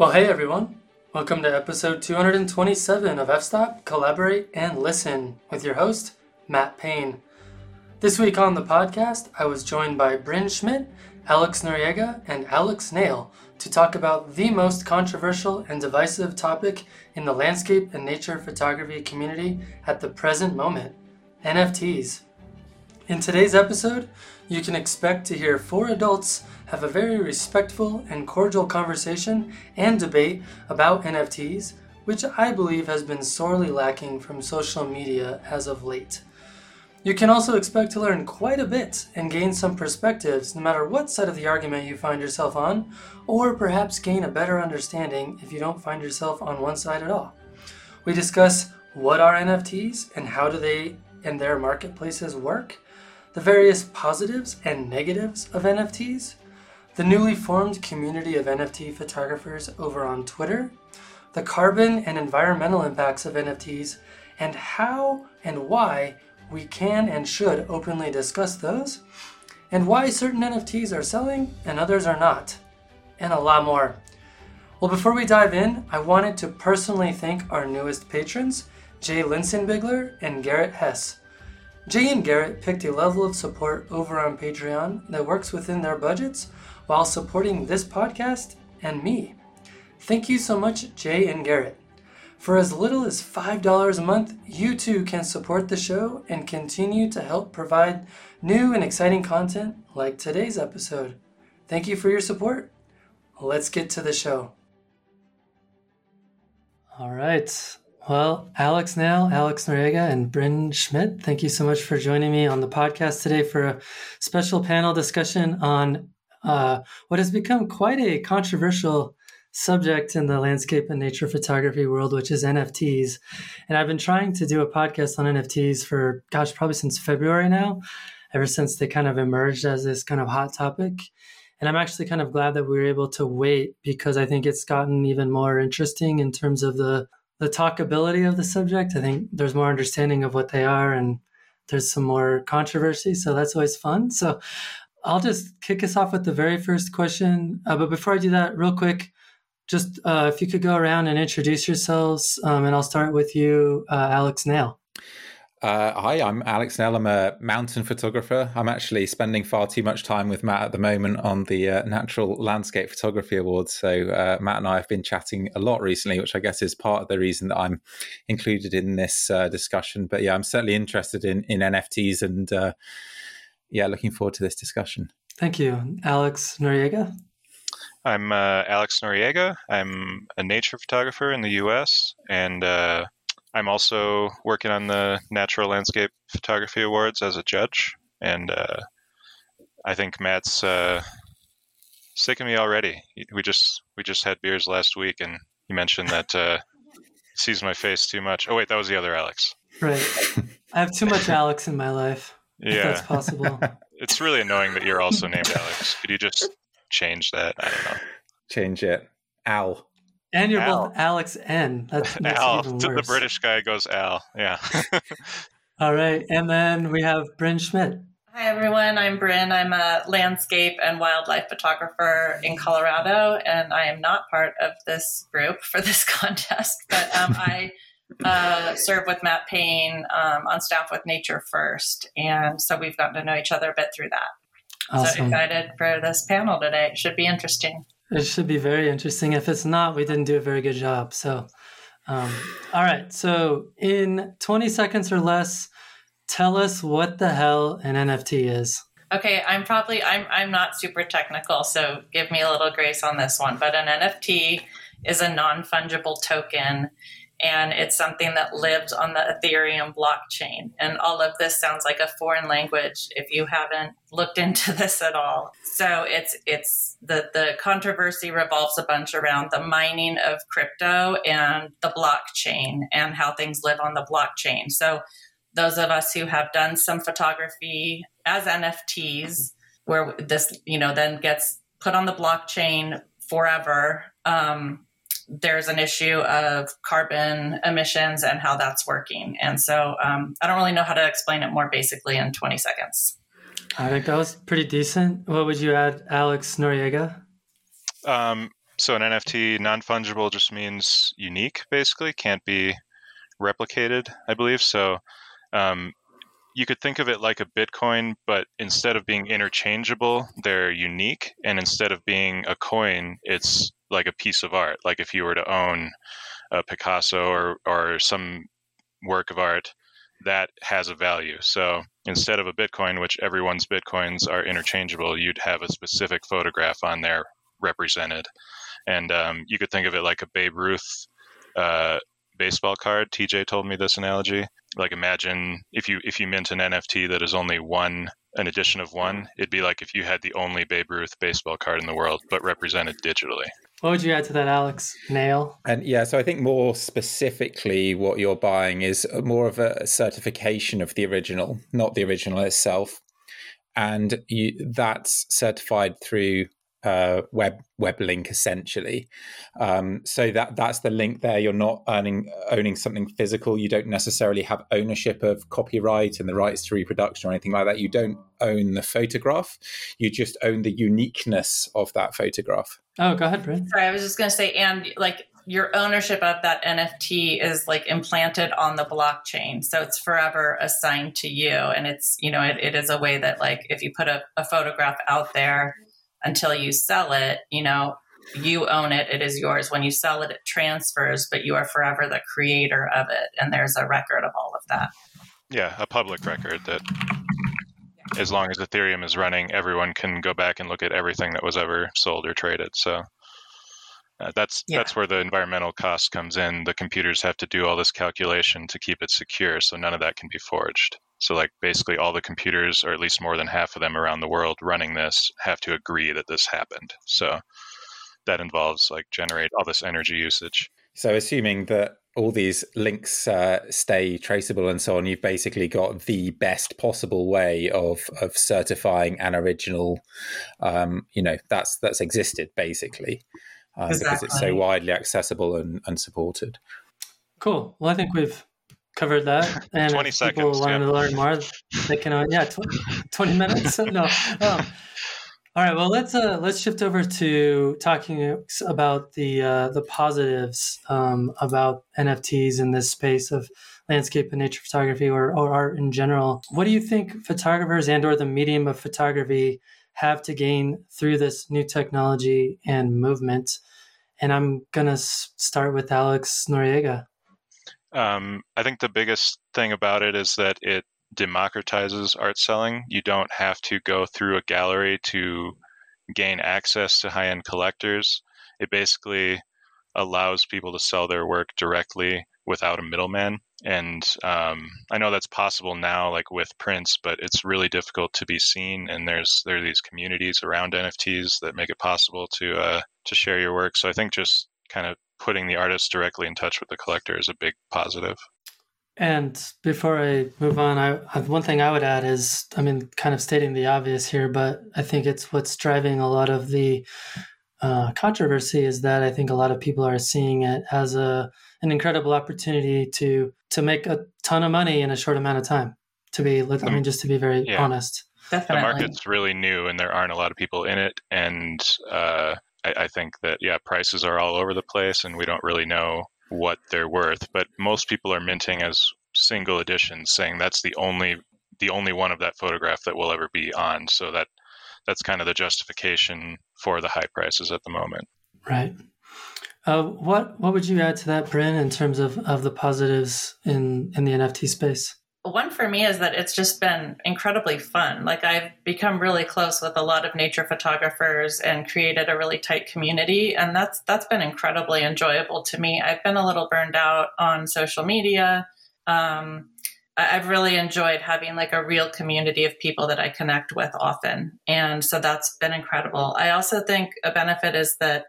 Well, hey everyone, welcome to episode 227 of F-Stop Collaborate and Listen with your host, Matt Payne. This week on the podcast, I was joined by Bryn Schmidt, Alex Noriega, and Alex Nail to talk about the most controversial and divisive topic in the landscape and nature photography community at the present moment, NFTs. In today's episode, you can expect to hear four adults have a very respectful and cordial conversation and debate about NFTs, which I believe has been sorely lacking from social media as of late. You can also expect to learn quite a bit and gain some perspectives no matter what side of the argument you find yourself on, or perhaps gain a better understanding if you don't find yourself on one side at all. We discuss what are NFTs and how do they and their marketplaces work, the various positives and negatives of NFTs, the newly formed community of NFT photographers over on Twitter, the carbon and environmental impacts of NFTs, and how and why we can and should openly discuss those, and why certain NFTs are selling and others are not, and a lot more. Well, before we dive in, I wanted to personally thank our newest patrons, Jay Linsenbigler and Garrett Hess. Jay and Garrett picked a level of support over on Patreon that works within their budgets while supporting this podcast and me. Thank you so much, Jay and Garrett. For as little as $5 a month, you too can support the show and continue to help provide new and exciting content like today's episode. Thank you for your support. Let's get to the show. All right. Well, Alex Nail, Alex Noriega, and Bryn Schmidt, thank you so much for joining me on the podcast today for a special panel discussion on what has become quite a controversial subject in the landscape and nature photography world, which is NFTs. And I've been trying to do a podcast on NFTs for, probably since February now, ever since they kind of emerged as this kind of hot topic. And I'm actually kind of glad that we were able to wait, because I think it's gotten even more interesting in terms of the talkability of the subject. I think there's more understanding of what they are, and there's some more controversy. So that's always fun. So I'll just kick us off with the very first question. But before I do that, real quick, just if you could go around and introduce yourselves, and I'll start with you, Alex Nail. Hi, I'm Alex Nail. I'm a mountain photographer. I'm actually spending far too much time with Matt at the moment on the Natural Landscape Photography Awards. So Matt and I have been chatting a lot recently, which I guess is part of the reason that I'm included in this discussion. But yeah, I'm certainly interested in NFTs, and looking forward to this discussion. Thank you. Alex Noriega. I'm Alex Noriega. I'm a nature photographer in the U.S., and I'm also working on the Natural Landscape Photography Awards as a judge. And I think Matt's sick of me already. We just had beers last week, and he mentioned that he sees my face too much. Oh wait, that was the other Alex. Right. I have too much Alex in my life. Yeah, if that's possible. It's really annoying that you're also named Alex. Could you just change that? I don't know. Change it. Al. And you're Al. Both Alex N. That's Al. Even worse. The British guy goes Al. Yeah. All right. And then we have Bryn Schmidt. Hi, everyone. I'm Bryn. I'm a landscape and wildlife photographer in Colorado, and I am not part of this group for this contest, but I serve with Matt Payne on staff with Nature First. And so we've gotten to know each other a bit through that. Awesome. So excited for this panel today. It should be interesting. It should be very interesting. If it's not, we didn't do a very good job. So, all right. So in 20 seconds or less, tell us what the hell an NFT is. Okay. I'm not super technical, so give me a little grace on this one, but an NFT is a non-fungible token, and it's something that lives on the Ethereum blockchain. And all of this sounds like a foreign language if you haven't looked into this at all. So it's the controversy revolves a bunch around the mining of crypto and the blockchain and how things live on the blockchain. So those of us who have done some photography as NFTs, where this, then gets put on the blockchain forever, there's an issue of carbon emissions and how that's working. And so I don't really know how to explain it more basically in 20 seconds. I think that was pretty decent. What would you add, Alex Noriega? So an NFT, non-fungible, just means unique, basically, can't be replicated, I believe. So you could think of it like a Bitcoin, but instead of being interchangeable, they're unique. And instead of being a coin, it's like a piece of art. Like if you were to own a Picasso or some work of art, that has a value. So instead of a Bitcoin, which everyone's Bitcoins are interchangeable, you'd have a specific photograph on there represented. And you could think of it like a Babe Ruth baseball card. TJ told me this analogy. Like imagine if you mint an NFT that is only an edition of one, it'd be like if you had the only Babe Ruth baseball card in the world, but represented digitally. What would you add to that, Alex Nail? And yeah, so I think more specifically what you're buying is more of a certification of the original, not the original itself. And that's certified through web link, essentially. So that's the link there. You're not owning something physical. You don't necessarily have ownership of copyright and the rights to reproduction or anything like that. You don't own the photograph. You just own the uniqueness of that photograph. Oh, go ahead, Bryn. Sorry, I was just going to say, and like your ownership of that NFT is like implanted on the blockchain. So it's forever assigned to you. And it's, you know, it is a way that like if you put a photograph out there, until you sell it, you know, you own it. It is yours. When you sell it, it transfers, but you are forever the creator of it. And there's a record of all of that. Yeah, a public record that as long as Ethereum is running, everyone can go back and look at everything that was ever sold or traded. So that's where the environmental cost comes in. The computers have to do all this calculation to keep it secure. So none of that can be forged. So like basically all the computers, or at least more than half of them around the world running this, have to agree that this happened. So that involves like generate all this energy usage. So assuming that all these links stay traceable and so on, you've basically got the best possible way of certifying an original, that's existed basically because it's so widely accessible and supported. Cool. Well, I think we've covered that, and 20 if people seconds, want to learn more, they can 20 minutes. No, all right. Well, let's shift over to talking about the positives about NFTs in this space of landscape and nature photography or art in general. What do you think photographers and/or the medium of photography have to gain through this new technology and movement? And I'm gonna start with Alex Noriega. I think the biggest thing about it is that it democratizes art selling. You don't have to go through a gallery to gain access to high-end collectors. It basically allows people to sell their work directly without a middleman. And I know that's possible now, like with prints, but it's really difficult to be seen. And there are these communities around NFTs that make it possible to share your work. So I think just kind of putting the artist directly in touch with the collector is a big positive. And before I move on, one thing I would add is, I mean, kind of stating the obvious here, but I think it's what's driving a lot of the controversy is that I think a lot of people are seeing it as an incredible opportunity to make a ton of money in a short amount of time. Just to be very honest. Definitely. The market's really new, and there aren't a lot of people in it, and I think that, prices are all over the place and we don't really know what they're worth, but most people are minting as single editions, saying that's the only one of that photograph that will ever be on. So that's kind of the justification for the high prices at the moment. Right. What would you add to that, Bryn, in terms of the positives in the NFT space? One for me is that it's just been incredibly fun. Like I've become really close with a lot of nature photographers and created a really tight community. And that's been incredibly enjoyable to me. I've been a little burned out on social media. I've really enjoyed having like a real community of people that I connect with often. And so that's been incredible. I also think a benefit is that,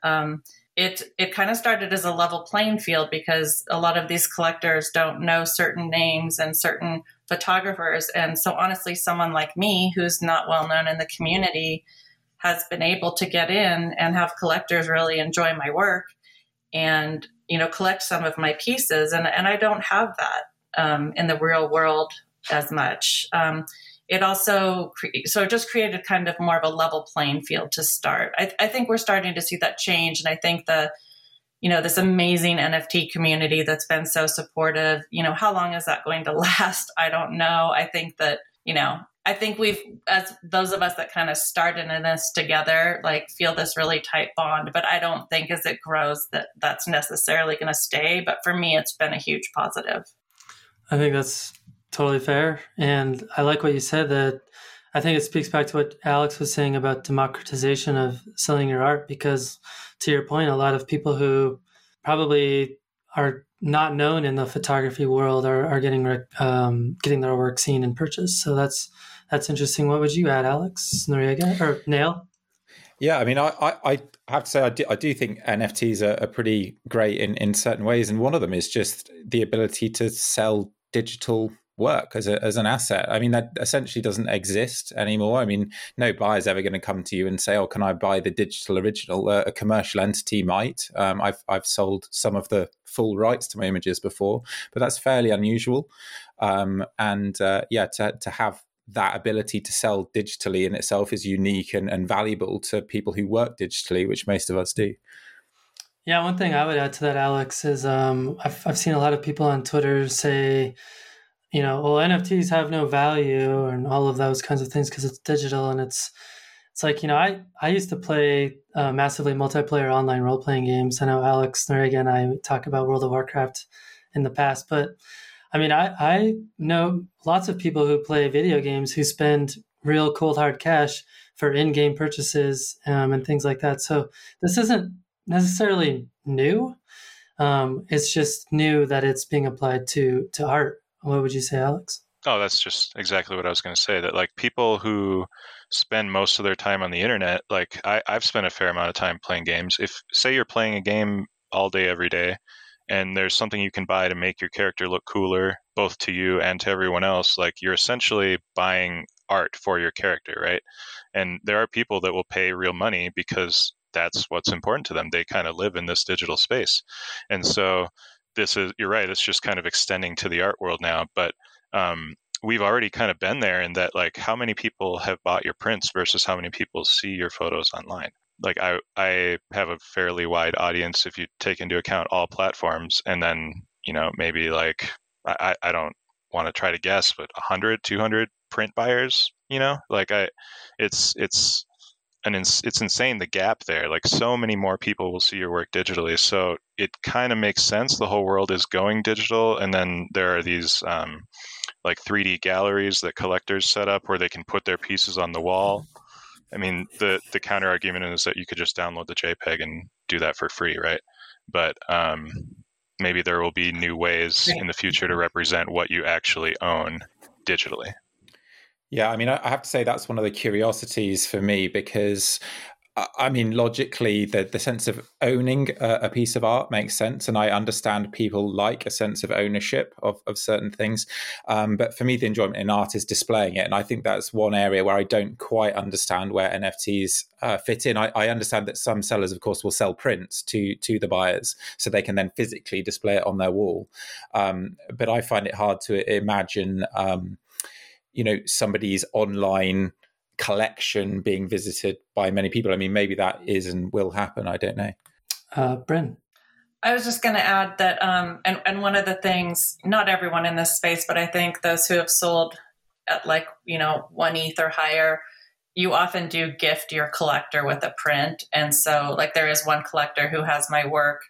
it kind of started as a level playing field because a lot of these collectors don't know certain names and certain photographers. And so honestly, someone like me, who's not well known in the community, has been able to get in and have collectors really enjoy my work and, you know, collect some of my pieces. And I don't have that in the real world as much. it also so it just created kind of more of a level playing field to start. I think we're starting to see that change, and I think the this amazing NFT community that's been so supportive, how long is that going to last? I don't know. I think that, I think we've, as those of us that kind of started in this together, like feel this really tight bond, but I don't think as it grows that that's necessarily going to stay. But for me, it's been a huge positive. I think that's totally fair. And I like what you said, that I think it speaks back to what Alex was saying about democratization of selling your art, because to your point, a lot of people who probably are not known in the photography world are getting their work seen and purchased. So that's interesting. What would you add, Alex Noriega or Nail? Yeah, I mean, I have to say I do think NFTs are pretty great in certain ways, and one of them is just the ability to sell digital work as an asset. I mean, that essentially doesn't exist anymore. I mean, no buyer is ever going to come to you and say, oh, can I buy the digital original? A commercial entity might. I've sold some of the full rights to my images before, but that's fairly unusual. To have that ability to sell digitally in itself is unique and valuable to people who work digitally, which most of us do. Yeah, one thing I would add to that, Alex, is I've seen a lot of people on Twitter say, well, NFTs have no value and all of those kinds of things because it's digital. And it's like, I used to play massively multiplayer online role-playing games. I know Alex Noriega and I talk about World of Warcraft in the past, but I mean, I know lots of people who play video games who spend real cold hard cash for in-game purchases and things like that. So this isn't necessarily new. It's just new that it's being applied to art. What would you say, Alex? Oh, that's just exactly what I was going to say, that like people who spend most of their time on the internet, like I've spent a fair amount of time playing games. If say you're playing a game all day, every day, and there's something you can buy to make your character look cooler, both to you and to everyone else, like you're essentially buying art for your character, right? And there are people that will pay real money because that's what's important to them. They kind of live in this digital space. And so you're right. It's just kind of extending to the art world now, but we've already kind of been there in that, like, how many people have bought your prints versus how many people see your photos online? Like, I have a fairly wide audience if you take into account all platforms, and then maybe like I don't want to try to guess, but 100, 200 print buyers. It's insane, the gap there. Like, so many more people will see your work digitally. So it kind of makes sense. The whole world is going digital. And then there are these 3D galleries that collectors set up where they can put their pieces on the wall. I mean, the counter argument is that you could just download the JPEG and do that for free, right? But maybe there will be new ways in the future to represent what you actually own digitally. Yeah, I mean, I have to say that's one of the curiosities for me, because, I mean, logically, the sense of owning a piece of art makes sense. And I understand people like a sense of ownership of certain things. But for me, the enjoyment in art is displaying it. And I think that's one area where I don't quite understand where NFTs fit in. I understand that some sellers, of course, will sell prints to the buyers so they can then physically display it on their wall. But I find it hard to imagine somebody's online collection being visited by many people. I mean, maybe that is and will happen. I don't know. Bryn? I was just going to add that, and one of the things, not everyone in this space, but I think those who have sold at one ETH or higher, you often do gift your collector with a print. And so there is one collector who has my work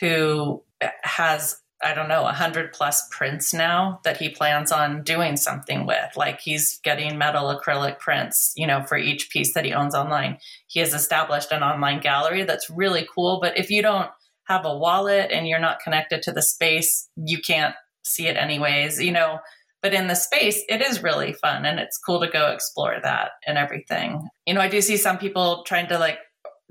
who has 100 plus prints now that he plans on doing something with. Like, he's getting metal acrylic prints, for each piece that he owns online. He has established an online gallery that's really cool. But if you don't have a wallet and you're not connected to the space, you can't see it anyways, But in the space, it is really fun, and it's cool to go explore that and everything. I do see some people trying to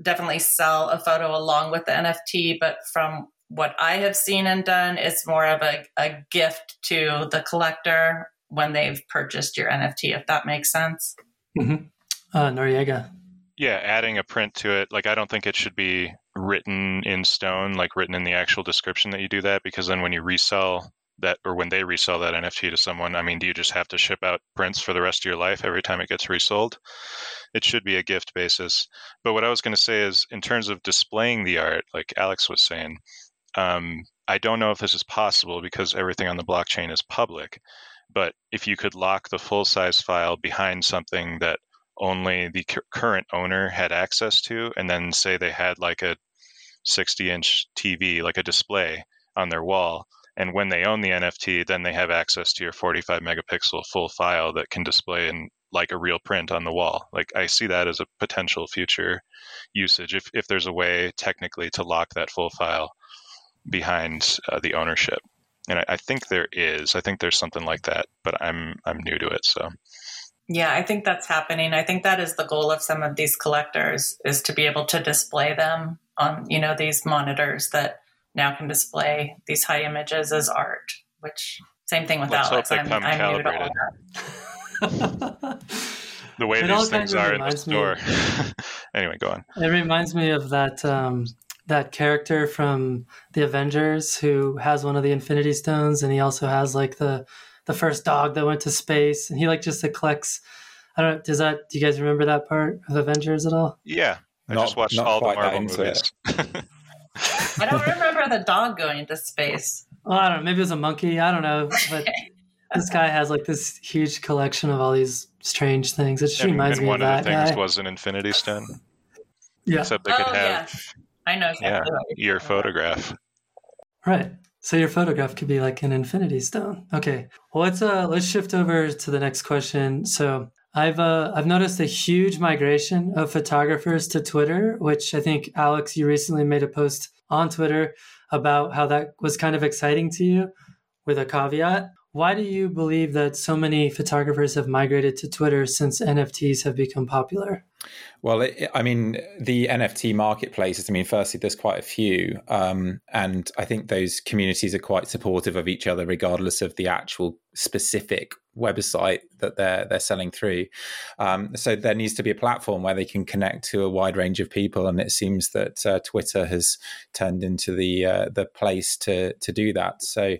definitely sell a photo along with the NFT, but from what I have seen and done is more of a gift to the collector when they've purchased your NFT, if that makes sense. Mm-hmm. Noriega. Yeah, adding a print to it. I don't think it should be written in stone, written in the actual description that you do that, because then when you resell that, or when they resell that NFT to someone? I mean, do you just have to ship out prints for the rest of your life every time it gets resold? It should be a gift basis. But what I was going to say is, in terms of displaying the art, like Alex was saying, I don't know if this is possible because everything on the blockchain is public. But if you could lock the full-size file behind something that only the current owner had access to, and then say they had like a 60-inch TV, like a display on their wall, and when they own the NFT, then they have access to your 45-megapixel full file that can display in like a real print on the wall. Like, I see that as a potential future usage if there's a way technically to lock that full file behind the ownership. And I think there is. I think there's something like that, but I'm new to it. So, yeah, I think that's happening. I think that is the goal of some of these collectors, is to be able to display them on, you know, these monitors that now can display these high images as art. Which, same thing with Alex. I'm new to all that. The way it these things are in the store. Anyway, go on. It reminds me of that. That character from the Avengers who has one of the Infinity Stones, and he also has like the first dog that went to space, and he like just collects. I don't know. Do you guys remember that part of Avengers at all? Yeah, I just watched all the Marvel movies. I don't remember the dog going to space. Well, I don't know. Maybe it was a monkey. I don't know. But this guy has like this huge collection of all these strange things. It just reminds me of that guy. One of the things was an Infinity Stone. Yeah. Except they could have. Yeah. I know. Exactly. Yeah, your photograph. Right. So your photograph could be like an Infinity Stone. Okay. Well, let's shift over to the next question. So I've noticed a huge migration of photographers to Twitter, which I think, Alex, you recently made a post on Twitter about how that was kind of exciting to you, with a caveat. Why do you believe that so many photographers have migrated to Twitter since NFTs have become popular? Well, the NFT marketplaces, firstly, there's quite a few. And I think those communities are quite supportive of each other, regardless of the actual specific website that they're selling through. So there needs to be a platform where they can connect to a wide range of people. And it seems that Twitter has turned into the place to do that. So,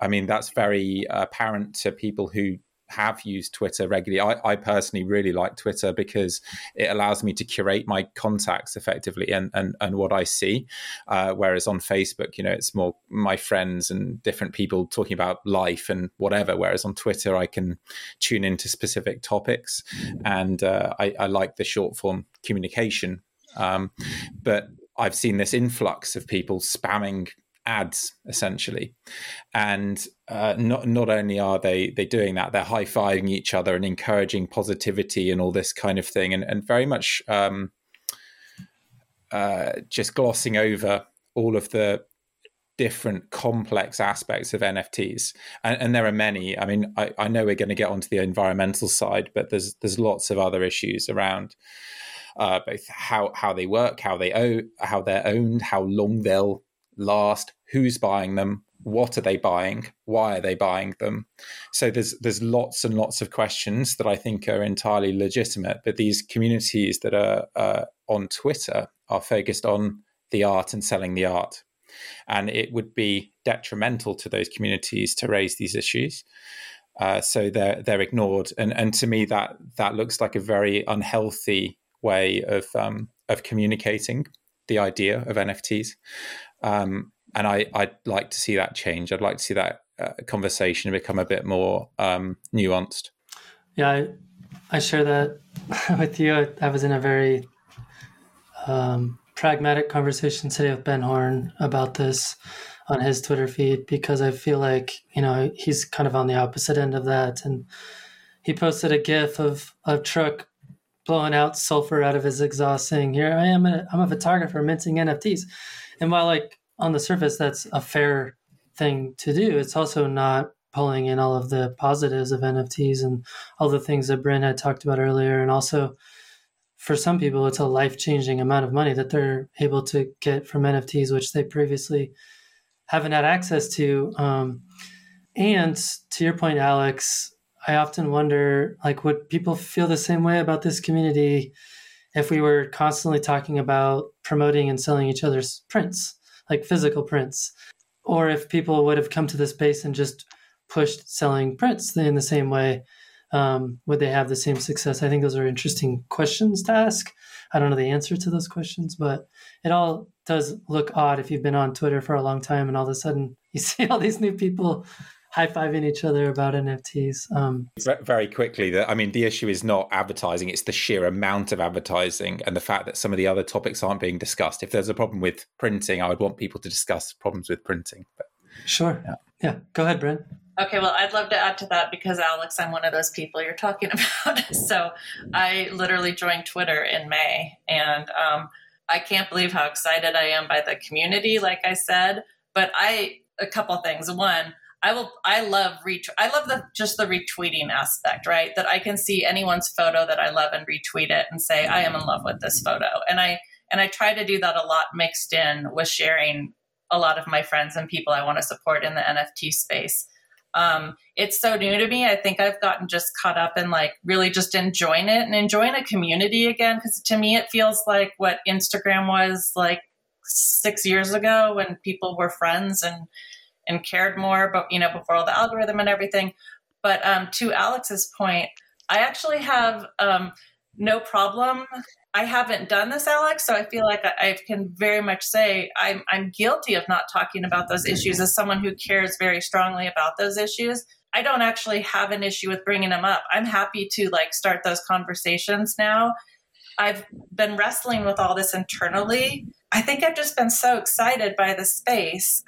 that's very apparent to people who have used Twitter regularly. I personally really like Twitter because it allows me to curate my contacts effectively and what I see. Whereas on Facebook, it's more my friends and different people talking about life and whatever. Whereas on Twitter, I can tune into specific topics, and I like the short form communication. But I've seen this influx of people spamming ads essentially, and not only are they doing that, they're high-fiving each other and encouraging positivity and all this kind of thing, and very much just glossing over all of the different complex aspects of NFTs, and there are many. I know we're going to get onto the environmental side, but there's lots of other issues around both how they work, how they're owned, how long they'll last, who's buying them, what are they buying, why are they buying them. So there's lots and lots of questions that I think are entirely legitimate, but these communities that are on Twitter are focused on the art and selling the art, and it would be detrimental to those communities to raise these issues, so they're ignored, and to me that looks like a very unhealthy way of communicating the idea of NFTs. And I'd like to see that change. I'd like to see that conversation become a bit more nuanced. Yeah, I share that with you. I was in a very pragmatic conversation today with Ben Horn about this on his Twitter feed, because I feel like, he's kind of on the opposite end of that. And he posted a GIF of a truck blowing out sulfur out of his exhaust saying, "Here I am, I'm a photographer minting NFTs." And while on the surface, that's a fair thing to do, it's also not pulling in all of the positives of NFTs and all the things that Bryn had talked about earlier. And also, for some people, it's a life-changing amount of money that they're able to get from NFTs, which they previously haven't had access to. And to your point, Alex, I often wonder, would people feel the same way about this community if we were constantly talking about promoting and selling each other's prints, like physical prints? or if people would have come to the space and just pushed selling prints in the same way, would they have the same success? I think those are interesting questions to ask. I don't know the answer to those questions, but it all does look odd if you've been on Twitter for a long time and all of a sudden you see all these new people high-fiving each other about NFTs. Very quickly, the issue is not advertising. It's the sheer amount of advertising and the fact that some of the other topics aren't being discussed. If there's a problem with printing, I would want people to discuss problems with printing. But, sure. Yeah. Go ahead, Bryn. Okay, well, I'd love to add to that because, Alex, I'm one of those people you're talking about. So I literally joined Twitter in May, and I can't believe how excited I am by the community, like I said. But a couple things. One, I love the retweeting aspect, right? That I can see anyone's photo that I love and retweet it and say, I am in love with this photo. And I try to do that a lot mixed in with sharing a lot of my friends and people I want to support in the NFT space. It's so new to me. I think I've gotten just caught up in really just enjoying it and enjoying a community again. Cause to me, it feels like what Instagram was like 6 years ago when people were friends and cared more, but before all the algorithm and everything. But to Alex's point, I actually have no problem. I haven't done this, Alex, so I feel like I can very much say I'm guilty of not talking about those issues as someone who cares very strongly about those issues. I don't actually have an issue with bringing them up. I'm happy to start those conversations now. I've been wrestling with all this internally. I think I've just been so excited by the space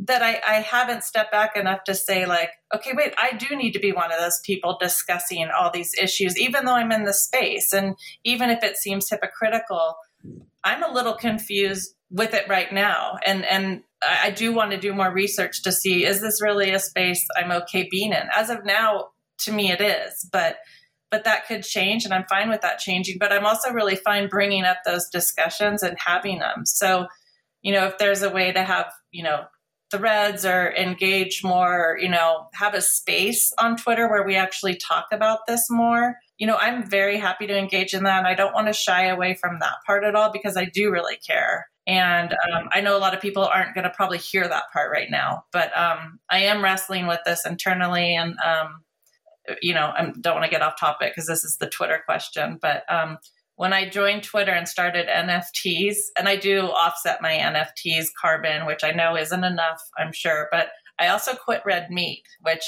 that I haven't stepped back enough to say okay, wait, I do need to be one of those people discussing all these issues, even though I'm in the space. And even if it seems hypocritical, I'm a little confused with it right now. And I do want to do more research to see, is this really a space I'm okay being in? As of now, to me, it is, but that could change. And I'm fine with that changing, but I'm also really fine bringing up those discussions and having them. So, if there's a way to have, threads or engage more, have a space on Twitter where we actually talk about this more. I'm very happy to engage in that. And I don't want to shy away from that part at all because I do really care. And I know a lot of people aren't going to probably hear that part right now, but I am wrestling with this internally. And, I don't want to get off topic because this is the Twitter question, but when I joined Twitter and started NFTs, and I do offset my NFTs carbon, which I know isn't enough, I'm sure, but I also quit red meat, which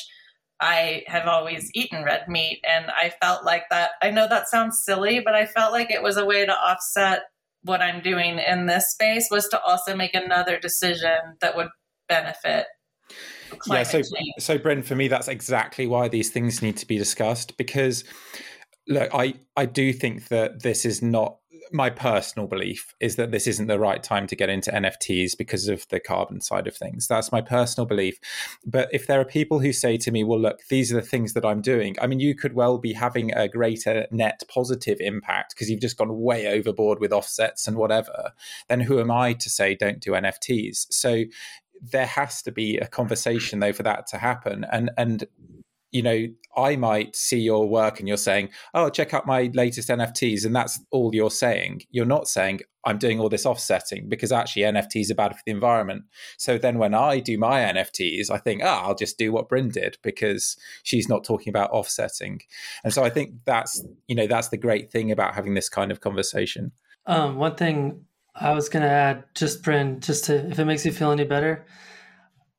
I have always eaten red meat. And I felt like that, I know that sounds silly, but I felt like it was a way to offset what I'm doing in this space was to also make another decision that would benefit climate change. So Bryn, for me, that's exactly why these things need to be discussed because look, I do think that this is not, my personal belief is that this isn't the right time to get into NFTs because of the carbon side of things. That's my personal belief. But if there are people who say to me, well, look, these are the things that I'm doing. You could well be having a greater net positive impact because you've just gone way overboard with offsets and whatever. Then who am I to say don't do NFTs? So there has to be a conversation, though, for that to happen. And I might see your work and you're saying, oh, check out my latest NFTs. And that's all you're saying. You're not saying I'm doing all this offsetting because actually NFTs are bad for the environment. So then when I do my NFTs, I think, I'll just do what Bryn did because she's not talking about offsetting. And so I think that's, that's the great thing about having this kind of conversation. One thing I was going to add, just Bryn, if it makes you feel any better,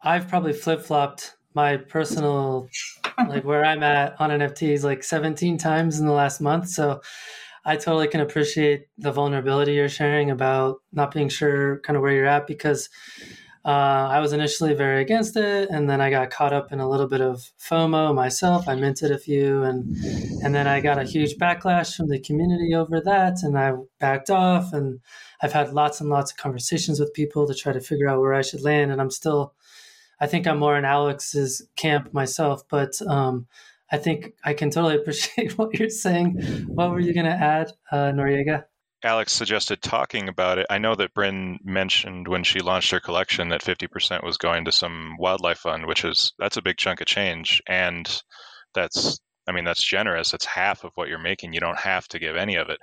I've probably flip-flopped my personal, where I'm at on NFTs 17 times in the last month. So I totally can appreciate the vulnerability you're sharing about not being sure kind of where you're at because I was initially very against it. And then I got caught up in a little bit of FOMO myself. I minted a few and then I got a huge backlash from the community over that. And I backed off and I've had lots and lots of conversations with people to try to figure out where I should land. And I think I'm more in Alex's camp myself, but I think I can totally appreciate what you're saying. What were you going to add, Noriega? Alex suggested talking about it. I know that Bryn mentioned when she launched her collection that 50% was going to some wildlife fund, that's a big chunk of change. And that's generous. It's half of what you're making. You don't have to give any of it.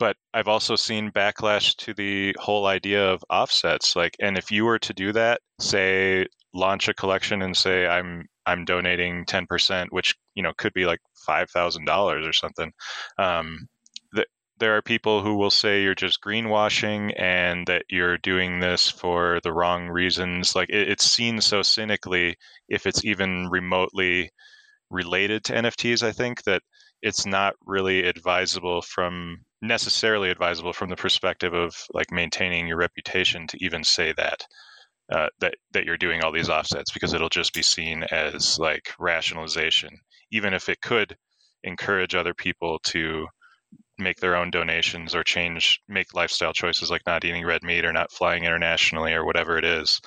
But I've also seen backlash to the whole idea of offsets. Like, and if you were to do that, say, launch a collection and say, I'm donating 10%, which, you know, could be like $5,000 or something. There are people who will say you're just greenwashing and that you're doing this for the wrong reasons. Like, it's seen so cynically if it's even remotely related to NFTs, I think, that it's not really necessarily advisable from the perspective of like maintaining your reputation to even say that, that you're doing all these offsets, because it'll just be seen as like rationalization, even if it could encourage other people to make their own donations or make lifestyle choices like not eating red meat or not flying internationally or whatever it is.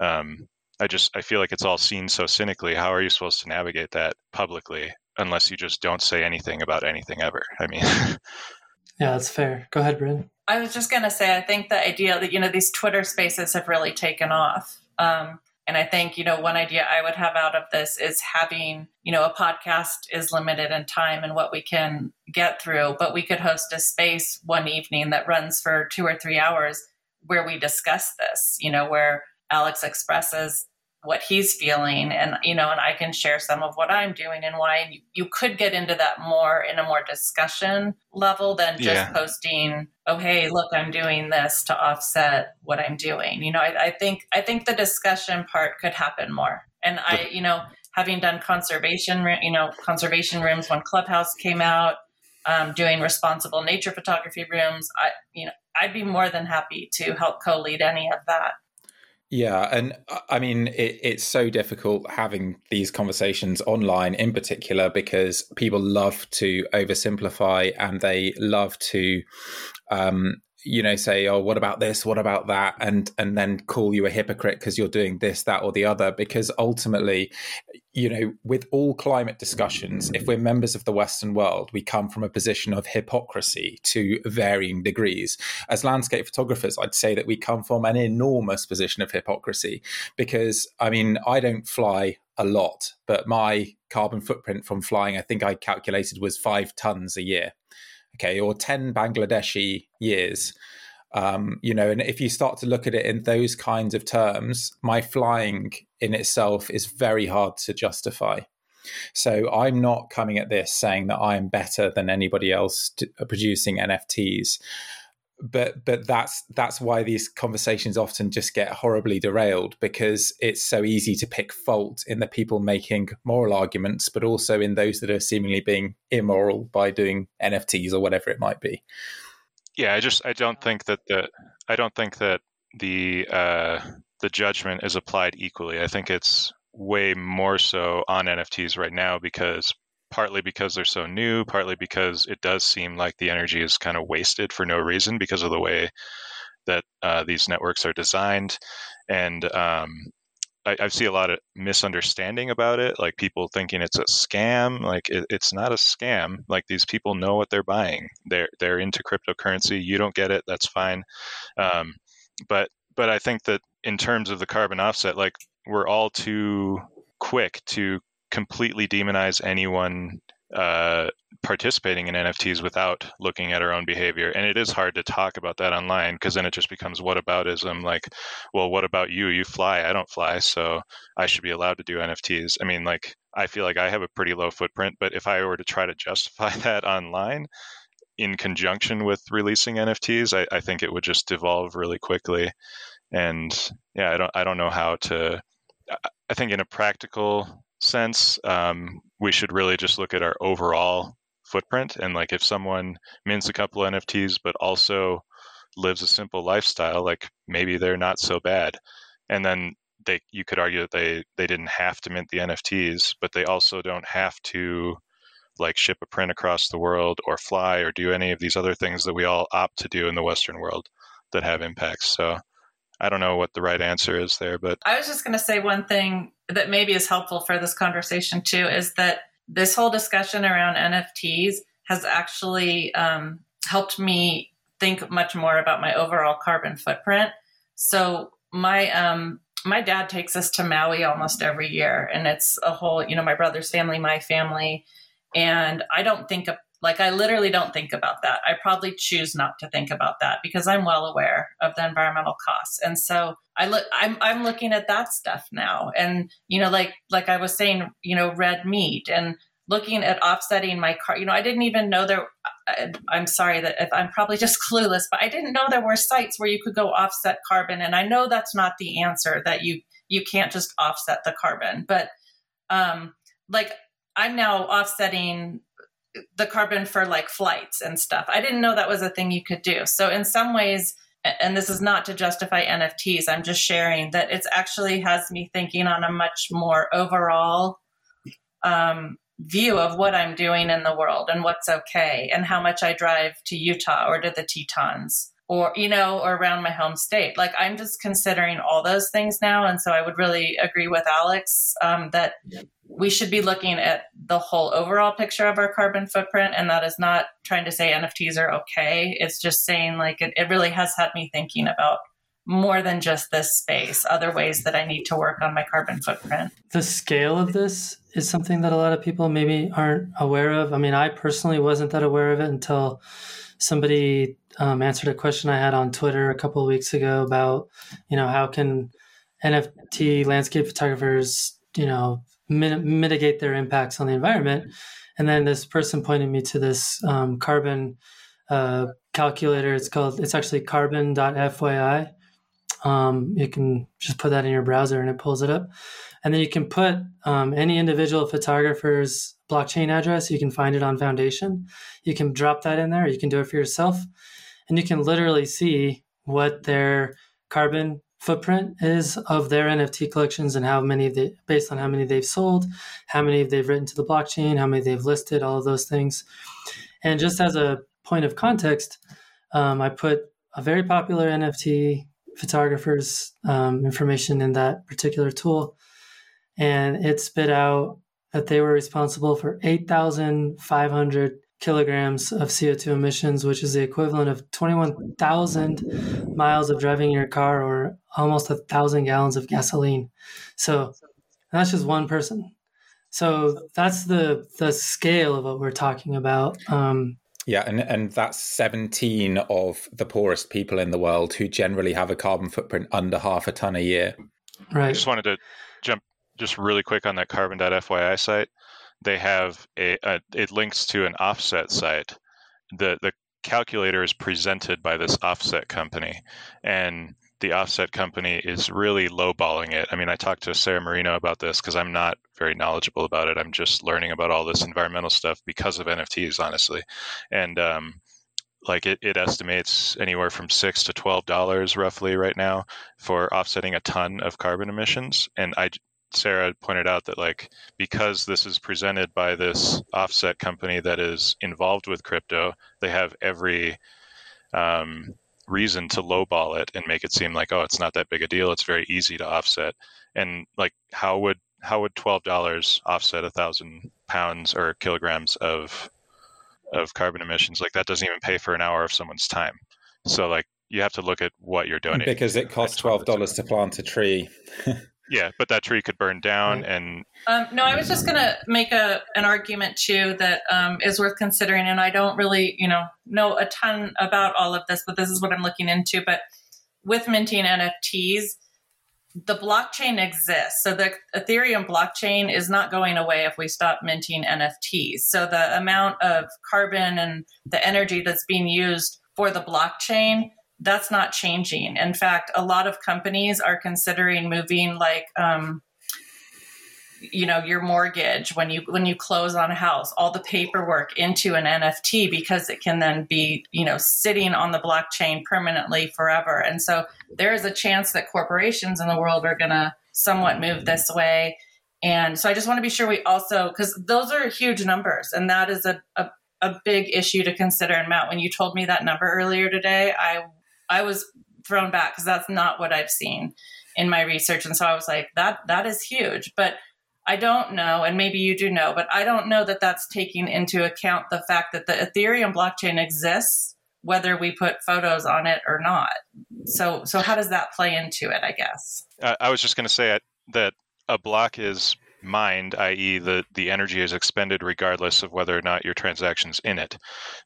I feel like it's all seen so cynically. How are you supposed to navigate that publicly unless you just don't say anything about anything ever? I mean, yeah, that's fair. Go ahead, Bryn. I was just going to say, I think the idea that, you know, these Twitter spaces have really taken off. And I think, you know, one idea I would have out of this is having, you know, a podcast is limited in time and what we can get through, but we could host a space one evening that runs for 2 or 3 hours where we discuss this, you know, where Alex expresses what he's feeling and, you know, and I can share some of what I'm doing and why. And you could get into that more in a more discussion level than just posting, oh, hey, look, I'm doing this to offset what I'm doing. You know, I think the discussion part could happen more. And I, you know, having done conservation rooms when Clubhouse came out, doing responsible nature photography rooms, I'd be more than happy to help co-lead any of that. Yeah. And I mean, it's so difficult having these conversations online in particular, because people love to oversimplify and they love to, you know, say, oh, what about this? What about that? And then call you a hypocrite because you're doing this, that, or the other, because ultimately, you know, with all climate discussions, if we're members of the Western world, we come from a position of hypocrisy to varying degrees. As landscape photographers, I'd say that we come from an enormous position of hypocrisy because, I mean, I don't fly a lot, but my carbon footprint from flying, I think I calculated, was 5 tons a year, okay, or 10 Bangladeshi years. You know, and if you start to look at it in those kinds of terms, my flying in itself is very hard to justify. So I'm not coming at this saying that I'm better than anybody else producing NFTs. But that's why these conversations often just get horribly derailed, because it's so easy to pick fault in the people making moral arguments, but also in those that are seemingly being immoral by doing NFTs or whatever it might be. Yeah, I don't think that the judgment is applied equally. I think it's way more so on NFTs right now, because partly because they're so new, partly because it does seem like the energy is kind of wasted for no reason because of the way that these networks are designed. And I see a lot of misunderstanding about it, like people thinking it's a scam. Like it's not a scam. Like, these people know what they're buying. They're into cryptocurrency. You don't get it, that's fine. But I think that in terms of the carbon offset, like, we're all too quick to completely demonize anyone participating in NFTs without looking at our own behavior. And it is hard to talk about that online, because then it just becomes whataboutism, like, well, what about you? You fly, I don't fly, so I should be allowed to do NFTs. I mean, like, I feel like I have a pretty low footprint, but if I were to try to justify that online in conjunction with releasing NFTs, I think it would just devolve really quickly. And yeah, I don't know how to, I think in a practical sense, we should really just look at our overall footprint. And like, if someone mints a couple of NFTs but also lives a simple lifestyle, like, maybe they're not so bad. And then you could argue that they didn't have to mint the NFTs, but they also don't have to like ship a print across the world or fly or do any of these other things that we all opt to do in the Western world that have impacts. So I don't know what the right answer is there, but I was just going to say one thing that maybe is helpful for this conversation too, is that this whole discussion around NFTs has actually helped me think much more about my overall carbon footprint. So my dad takes us to Maui almost every year, and it's a whole, you know, my brother's family, my family, and I don't think Like, I literally don't think about that. I probably choose not to think about that because I'm well aware of the environmental costs. And so I'm looking at that stuff now. And, you know, like I was saying, you know, red meat and looking at offsetting my car, you know, I didn't even know there, I'm sorry that if I'm probably just clueless, but I didn't know there were sites where you could go offset carbon. And I know that's not the answer, that you can't just offset the carbon, but, like I'm now offsetting the carbon for like flights and stuff. I didn't know that was a thing you could do. So in some ways, and this is not to justify NFTs, I'm just sharing that it's actually has me thinking on a much more overall, view of what I'm doing in the world and what's okay and how much I drive to Utah or to the Tetons or, you know, or around my home state. Like I'm just considering all those things now. And so I would really agree with Alex that we should be looking at the whole overall picture of our carbon footprint. And that is not trying to say NFTs are okay. It's just saying like, it really has had me thinking about more than just this space, other ways that I need to work on my carbon footprint. The scale of this is something that a lot of people maybe aren't aware of. I mean, I personally wasn't that aware of it until somebody answered a question I had on Twitter a couple of weeks ago about, you know, how can NFT landscape photographers, you know, mitigate their impacts on the environment? And then this person pointed me to this carbon calculator. It's actually carbon.fyi. You can just put that in your browser and it pulls it up. And then you can put any individual photographer's blockchain address. You can find it on Foundation. You can drop that in there. You can do it for yourself. And you can literally see what their carbon footprint is of their NFT collections and how many based on how many they've sold, how many they've written to the blockchain, how many they've listed, all of those things. And just as a point of context, I put a very popular NFT photographer's information in that particular tool. And it spit out that they were responsible for 8,500 kilograms of CO2 emissions, which is the equivalent of 21,000 miles of driving your car or almost 1,000 gallons of gasoline. So that's just one person. So that's the scale of what we're talking about. Yeah, and that's 17 of the poorest people in the world who generally have a carbon footprint under half a ton a year. Right. I just wanted to jump just really quick on that carbon.fyi site. They have it links to an offset site. The calculator is presented by this offset company, and the offset company is really lowballing it. I mean, I talked to Sarah Marino about this because I'm not very knowledgeable about it. I'm just learning about all this environmental stuff because of NFTs, honestly. And like it estimates anywhere from $6 to $12 roughly right now for offsetting a ton of carbon emissions. And Sarah pointed out that like, because this is presented by this offset company that is involved with crypto, they have every reason to lowball it and make it seem like, oh, it's not that big a deal. It's very easy to offset. And like, how would $12 offset 1,000 pounds or kilograms of carbon emissions? Like that doesn't even pay for an hour of someone's time. So like, you have to look at what you're donating. Because it costs $12 to plant a tree. Yeah, but that tree could burn down and... No, I was just going to make an argument too that is worth considering. And I don't really, you know a ton about all of this, but this is what I'm looking into. But with minting NFTs, the blockchain exists. So the Ethereum blockchain is not going away if we stop minting NFTs. So the amount of carbon and the energy that's being used for the blockchain, that's not changing. In fact, a lot of companies are considering moving like, you know, your mortgage when you close on a house, all the paperwork into an NFT because it can then be, you know, sitting on the blockchain permanently forever. And so there is a chance that corporations in the world are going to somewhat move this way. And so I just want to be sure we also, because those are huge numbers and that is a big issue to consider. And Matt, when you told me that number earlier today, I was thrown back because that's not what I've seen in my research. And so I was like, that is huge. But I don't know, and maybe you do know, but I don't know that that's taking into account the fact that the Ethereum blockchain exists, whether we put photos on it or not. So how does that play into it, I guess? I was just going to say that a block is mined, i.e. the energy is expended regardless of whether or not your transaction's in it.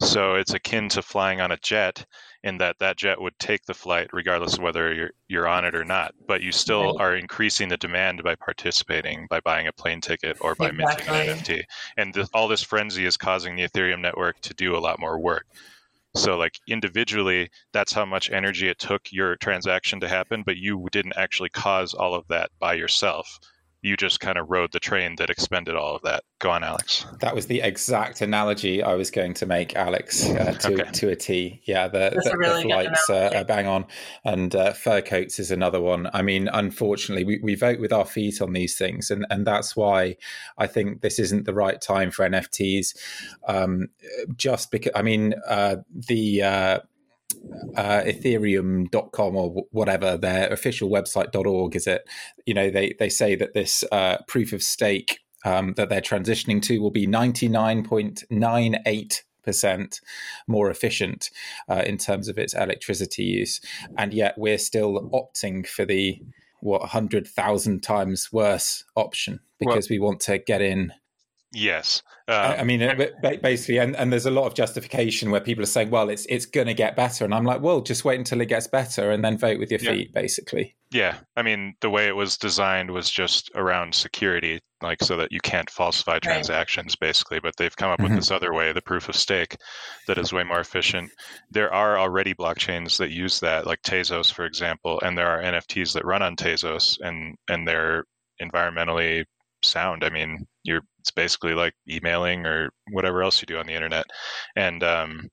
So it's akin to flying on a jet in that jet would take the flight regardless of whether you're on it or not, but you still are increasing the demand by participating, by buying a plane ticket or by minting an NFT. And all this frenzy is causing the Ethereum network to do a lot more work. So like individually, that's how much energy it took your transaction to happen, but you didn't actually cause all of that by yourself. You just kind of rode the train that expended all of that. Go on, Alex. That was the exact analogy I was going to make, Alex, to a T. Yeah, the flights are bang on. And fur coats is another one. I mean, unfortunately, we vote with our feet on these things. And that's why I think this isn't the right time for NFTs. Just because, I mean, Ethereum.com or whatever their official website.org is, it, you know, they say that this proof of stake that they're transitioning to will be 99.98% more efficient in terms of its electricity use, and yet we're still opting for the 100,000 times worse option because we want to get in. Yes. I mean, basically, and there's a lot of justification where people are saying, well, it's going to get better. And I'm like, well, just wait until it gets better and then vote with your feet, basically. Yeah. I mean, the way it was designed was just around security, like so that you can't falsify transactions, basically. But they've come up with this other way, the proof of stake, that is way more efficient. There are already blockchains that use that, like Tezos, for example, and there are NFTs that run on Tezos and they're environmentally sound. I mean, it's basically like emailing or whatever else you do on the internet. And the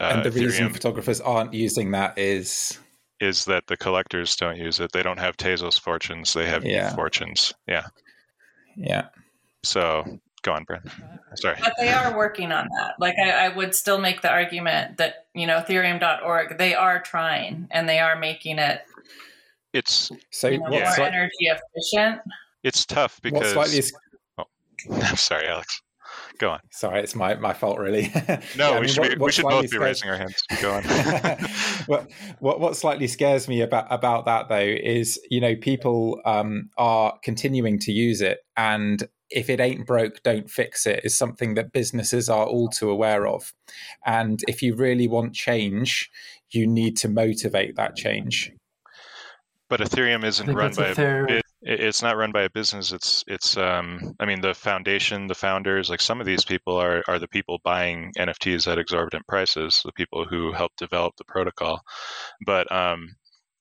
Ethereum, reason photographers aren't using that is that the collectors don't use it. They don't have Tezos fortunes. They have fortunes. Yeah. Yeah. So go on, Bryn. Sorry. But they are working on that. Like I would still make the argument that, you know, Ethereum.org, they are trying and they are making it more energy efficient. It's tough because... I'm sorry, Alex. Go on. Sorry, it's my fault, really. No, we should both be raising our hands. Go on. What slightly scares me about that, though, is, you know, people are continuing to use it, and if it ain't broke, don't fix it is something that businesses are all too aware of. And if you really want change, you need to motivate that change. But Ethereum isn't run by It's not run by a business. It's I mean, the foundation, the founders, like some of these people are the people buying NFTs at exorbitant prices, the people who helped develop the protocol. But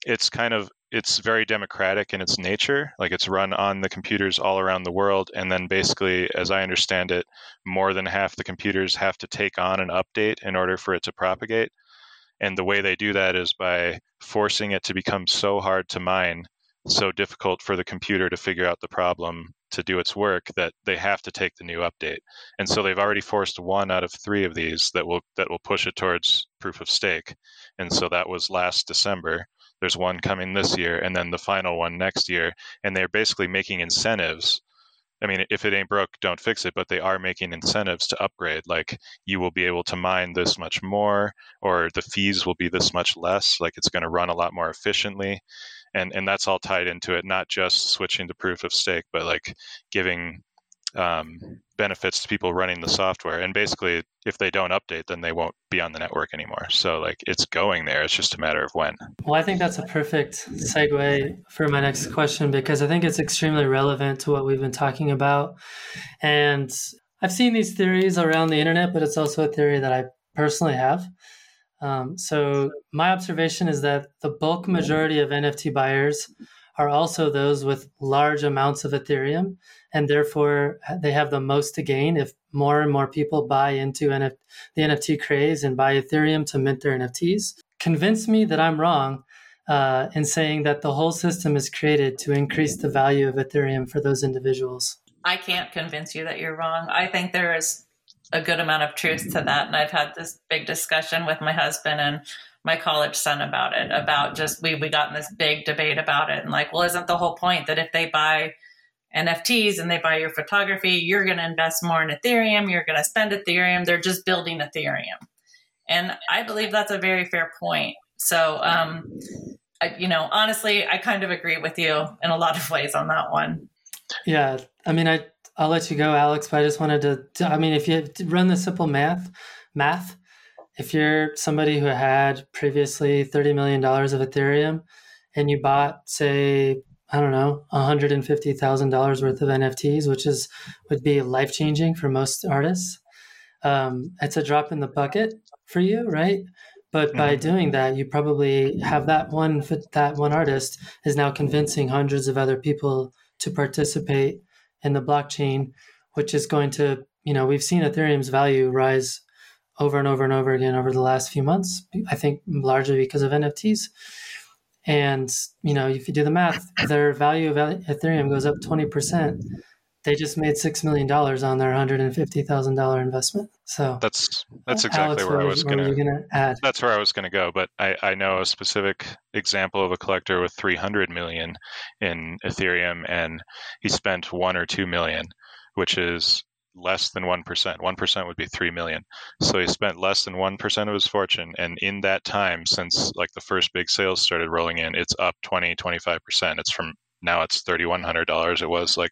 it's very democratic in its nature. Like it's run on the computers all around the world. And then basically, as I understand it, more than half the computers have to take on an update in order for it to propagate. And the way they do that is by forcing it to become so hard to mine, so difficult for the computer to figure out the problem to do its work that they have to take the new update. And so they've already forced one out of three of these that will push it towards proof of stake. And so that was last December. There's one coming this year and then the final one next year. And they're basically making incentives. I mean, if it ain't broke, don't fix it, but they are making incentives to upgrade. Like you will be able to mine this much more, or the fees will be this much less. Like it's going to run a lot more efficiently. And that's all tied into it, not just switching to proof of stake, but like giving benefits to people running the software. And basically, if they don't update, then they won't be on the network anymore. So like it's going there. It's just a matter of when. Well, I think that's a perfect segue for my next question, because I think it's extremely relevant to what we've been talking about. And I've seen these theories around the internet, but it's also a theory that I personally have. So my observation is that the bulk majority of NFT buyers are also those with large amounts of Ethereum, and therefore they have the most to gain if more and more people buy into the NFT craze and buy Ethereum to mint their NFTs. Convince me that I'm wrong in saying that the whole system is created to increase the value of Ethereum for those individuals. I can't convince you that you're wrong. I think there is a good amount of truth to that. And I've had this big discussion with my husband and my college son about it, about just, we got in this big debate about it. And like, well, isn't the whole point that if they buy NFTs and they buy your photography, you're going to invest more in Ethereum, you're going to spend Ethereum, they're just building Ethereum. And I believe that's a very fair point. So, I, you know, honestly, I kind of agree with you in a lot of ways on that one. Yeah. I mean, I'll let you go, Alex, but I just wanted to I mean, if you run the simple math, if you're somebody who had previously $30 million of Ethereum and you bought, say, I don't know, $150,000 worth of NFTs, which would be life-changing for most artists. It's a drop in the bucket for you, right? But by doing that, you probably have that one artist is now convincing hundreds of other people to participate in the blockchain, which is going to, we've seen Ethereum's value rise over and over and over again over the last few months, I think largely because of NFTs. And, if you do the math, their value of Ethereum goes up 20%. They just made $6 million on their $150,000 investment. So that's exactly Alex, where I was going to add. That's where I was going to go. But I know a specific example of a collector with 300 million in Ethereum, and he spent 1 or 2 million, which is less than 1%. 1% would be 3 million. So he spent less than 1% of his fortune. And in that time, since like the first big sales started rolling in, it's up 20, 25%. Now it's $3,100. It was like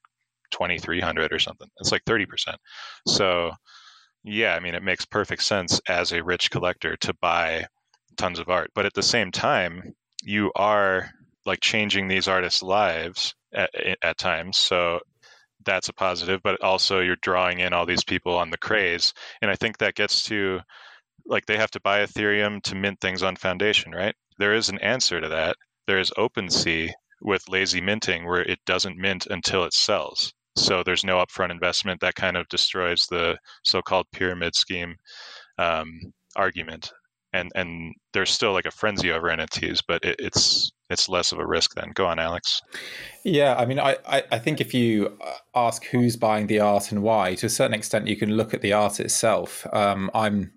2,300 or something. It's like 30%. So yeah, I mean, it makes perfect sense as a rich collector to buy tons of art. But at the same time, you are like changing these artists' lives at times. So that's a positive, but also you're drawing in all these people on the craze. And I think that gets to like, they have to buy Ethereum to mint things on Foundation, right? There is an answer to that. There is OpenSea with lazy minting where it doesn't mint until it sells. So there's no upfront investment. That kind of destroys the so-called pyramid scheme argument. And there's still like a frenzy over NFTs, but it's less of a risk then. Go on, Alex. Yeah, I mean, I think if you ask who's buying the art and why, to a certain extent, you can look at the art itself. I'm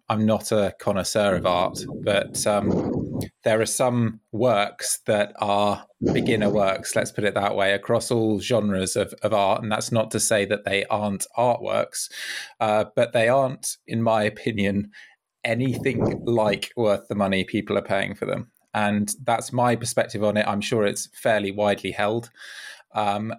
not a connoisseur of art, but there are some works that are beginner works, let's put it that way, across all genres of art. And that's not to say that they aren't artworks, but they aren't, in my opinion, anything like worth the money people are paying for them. And that's my perspective on it. I'm sure it's fairly widely held. And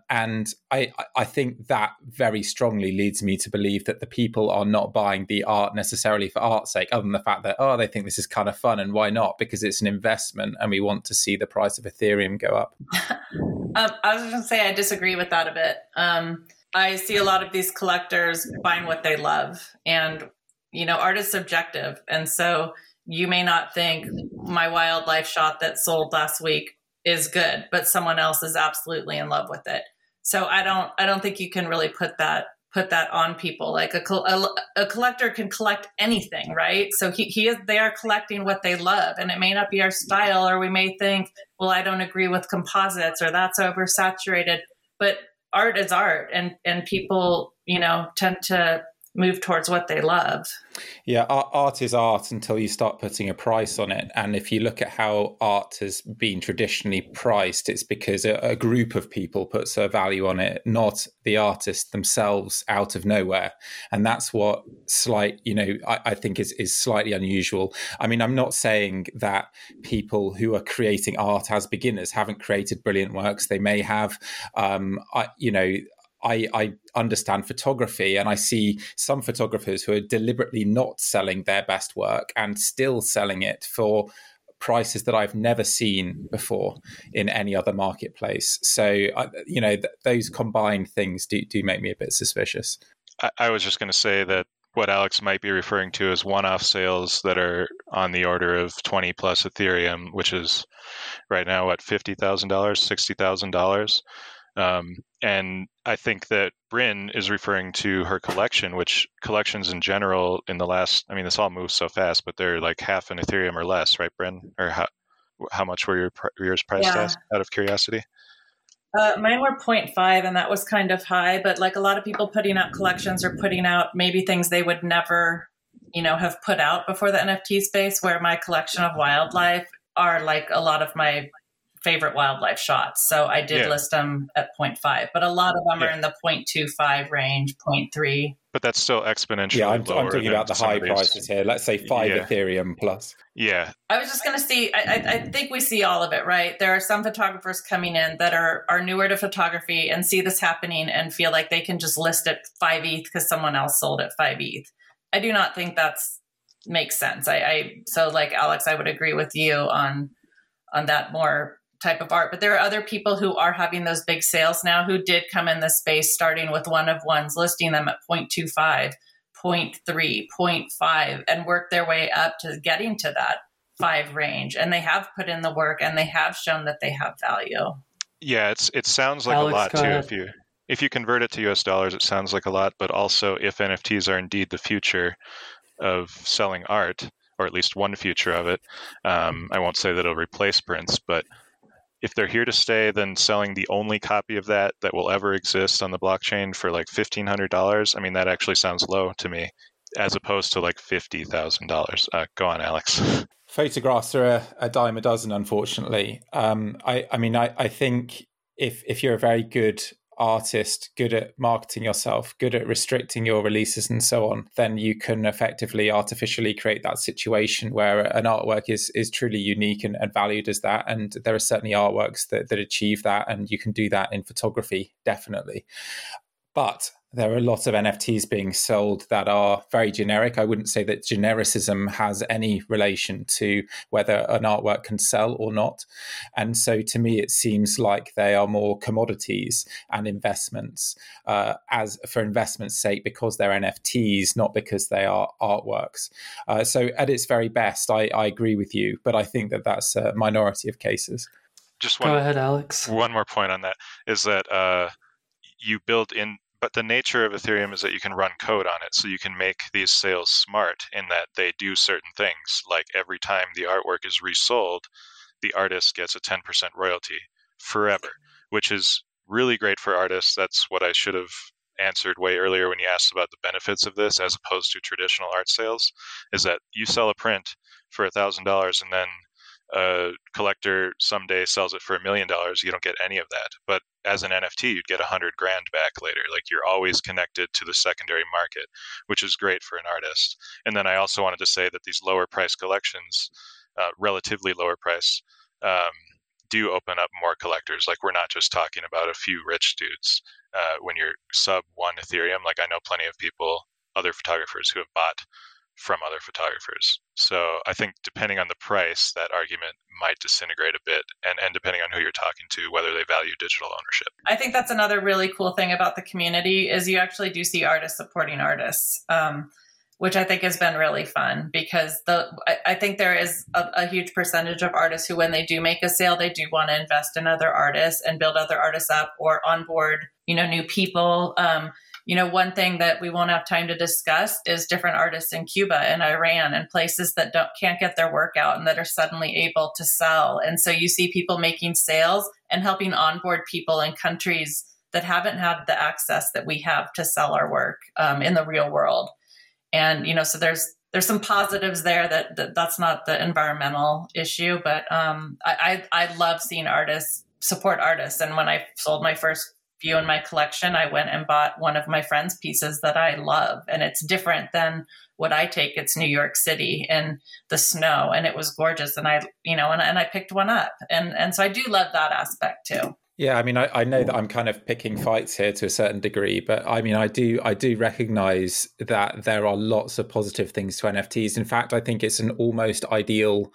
I think that very strongly leads me to believe that the people are not buying the art necessarily for art's sake, other than the fact that, they think this is kind of fun and why not? Because it's an investment and we want to see the price of Ethereum go up. I was going to say, I disagree with that a bit. I see a lot of these collectors buying what they love, and art is subjective. And so you may not think my wildlife shot that sold last week is good, but someone else is absolutely in love with it. So I don't think you can really put that on people. Like a collector can collect anything, right? So they are collecting what they love, and it may not be our style, or we may think, well, I don't agree with composites, or that's oversaturated, but art is art. And people, tend to move towards what they love. Yeah, art is art until you start putting a price on it. And if you look at how art has been traditionally priced, it's because a group of people puts a value on it, not the artist themselves out of nowhere. And that's what I think is slightly unusual. I mean, I'm not saying that people who are creating art as beginners haven't created brilliant works. They may have, I understand photography, and I see some photographers who are deliberately not selling their best work and still selling it for prices that I've never seen before in any other marketplace. So, those combined things do make me a bit suspicious. I was just going to say that what Alex might be referring to is one-off sales that are on the order of 20 plus Ethereum, which is right now at $50,000, $60,000. And I think that Bryn is referring to her collection, which collections in general in the last, I mean, this all moves so fast, but they're like half an Ethereum or less, right, Bryn? Or how much were yours priced as, out of curiosity? Mine were 0.5, and that was kind of high, but like a lot of people putting out collections or putting out maybe things they would never, have put out before the NFT space, where my collection of wildlife are like a lot of my favorite wildlife shots. So I did list them at 0.5, but a lot of them are in the 0.25 range, 0.3. But that's still exponentially lower. I'm talking about the high prices here. Let's say 5 Ethereum plus. Yeah. I was just going to see, I think we see all of it, right? There are some photographers coming in that are newer to photography and see this happening and feel like they can just list at 5 ETH because someone else sold at 5 ETH. I do not think that's makes sense. So like Alex, I would agree with you on that more type of art, but there are other people who are having those big sales now who did come in the space starting with one of ones, listing them at 0.25, 0.3, 0.5, and work their way up to getting to that 5 range. And they have put in the work and they have shown that they have value. Yeah, it sounds like Alex, a lot too. If you convert it to US dollars, it sounds like a lot, but also if NFTs are indeed the future of selling art, or at least one future of it, I won't say that it'll replace prints, but if they're here to stay, then selling the only copy of that will ever exist on the blockchain for like $1,500, I mean, that actually sounds low to me, as opposed to like $50,000. Go on, Alex. Photographs are a dime a dozen, unfortunately. I think if you're a very good artist, good at marketing yourself, good at restricting your releases and so on, then you can effectively artificially create that situation where an artwork is truly unique and valued as that. And there are certainly artworks that achieve that, and you can do that in photography, definitely. But there are a lot of NFTs being sold that are very generic. I wouldn't say that genericism has any relation to whether an artwork can sell or not. And so to me, it seems like they are more commodities and investments as for investment's sake, because they're NFTs, not because they are artworks. So at its very best, I agree with you, but I think that that's a minority of cases. Just one, go ahead, Alex. One more point on that is that you build in, but the nature of Ethereum is that you can run code on it. So you can make these sales smart in that they do certain things. Like every time the artwork is resold, the artist gets a 10% royalty forever, which is really great for artists. That's what I should have answered way earlier when you asked about the benefits of this, as opposed to traditional art sales, is that you sell a print for $1,000 and then a collector someday sells it for $1 million, you don't get any of that. But as an NFT, you'd get $100,000 back later. Like, you're always connected to the secondary market, which is great for an artist. And then I also wanted to say that these lower price collections, relatively lower price, do open up more collectors. Like, we're not just talking about a few rich dudes. When you're sub 1 Ethereum, like I know plenty of people, other photographers who have bought from other photographers. So I think depending on the price, that argument might disintegrate a bit, and depending on who you're talking to, whether they value digital ownership. I think that's another really cool thing about the community is you actually do see artists supporting artists, which I think has been really fun, because I think there is a huge percentage of artists who, when they do make a sale, they do want to invest in other artists and build other artists up or onboard, new people. One thing that we won't have time to discuss is different artists in Cuba and Iran and places that can't get their work out and that are suddenly able to sell. And so you see people making sales and helping onboard people in countries that haven't had the access that we have to sell our work in the real world. And, so there's some positives there that's not the environmental issue, but I love seeing artists support artists. And when I sold my first few in my collection, I went and bought one of my friend's pieces that I love. And it's different than what I take. It's New York City and the snow, and it was gorgeous. And I, and I picked one up. And so I do love that aspect too. Yeah, I know that I'm kind of picking fights here to a certain degree, but I do recognize that there are lots of positive things to NFTs. In fact, I think it's an almost ideal,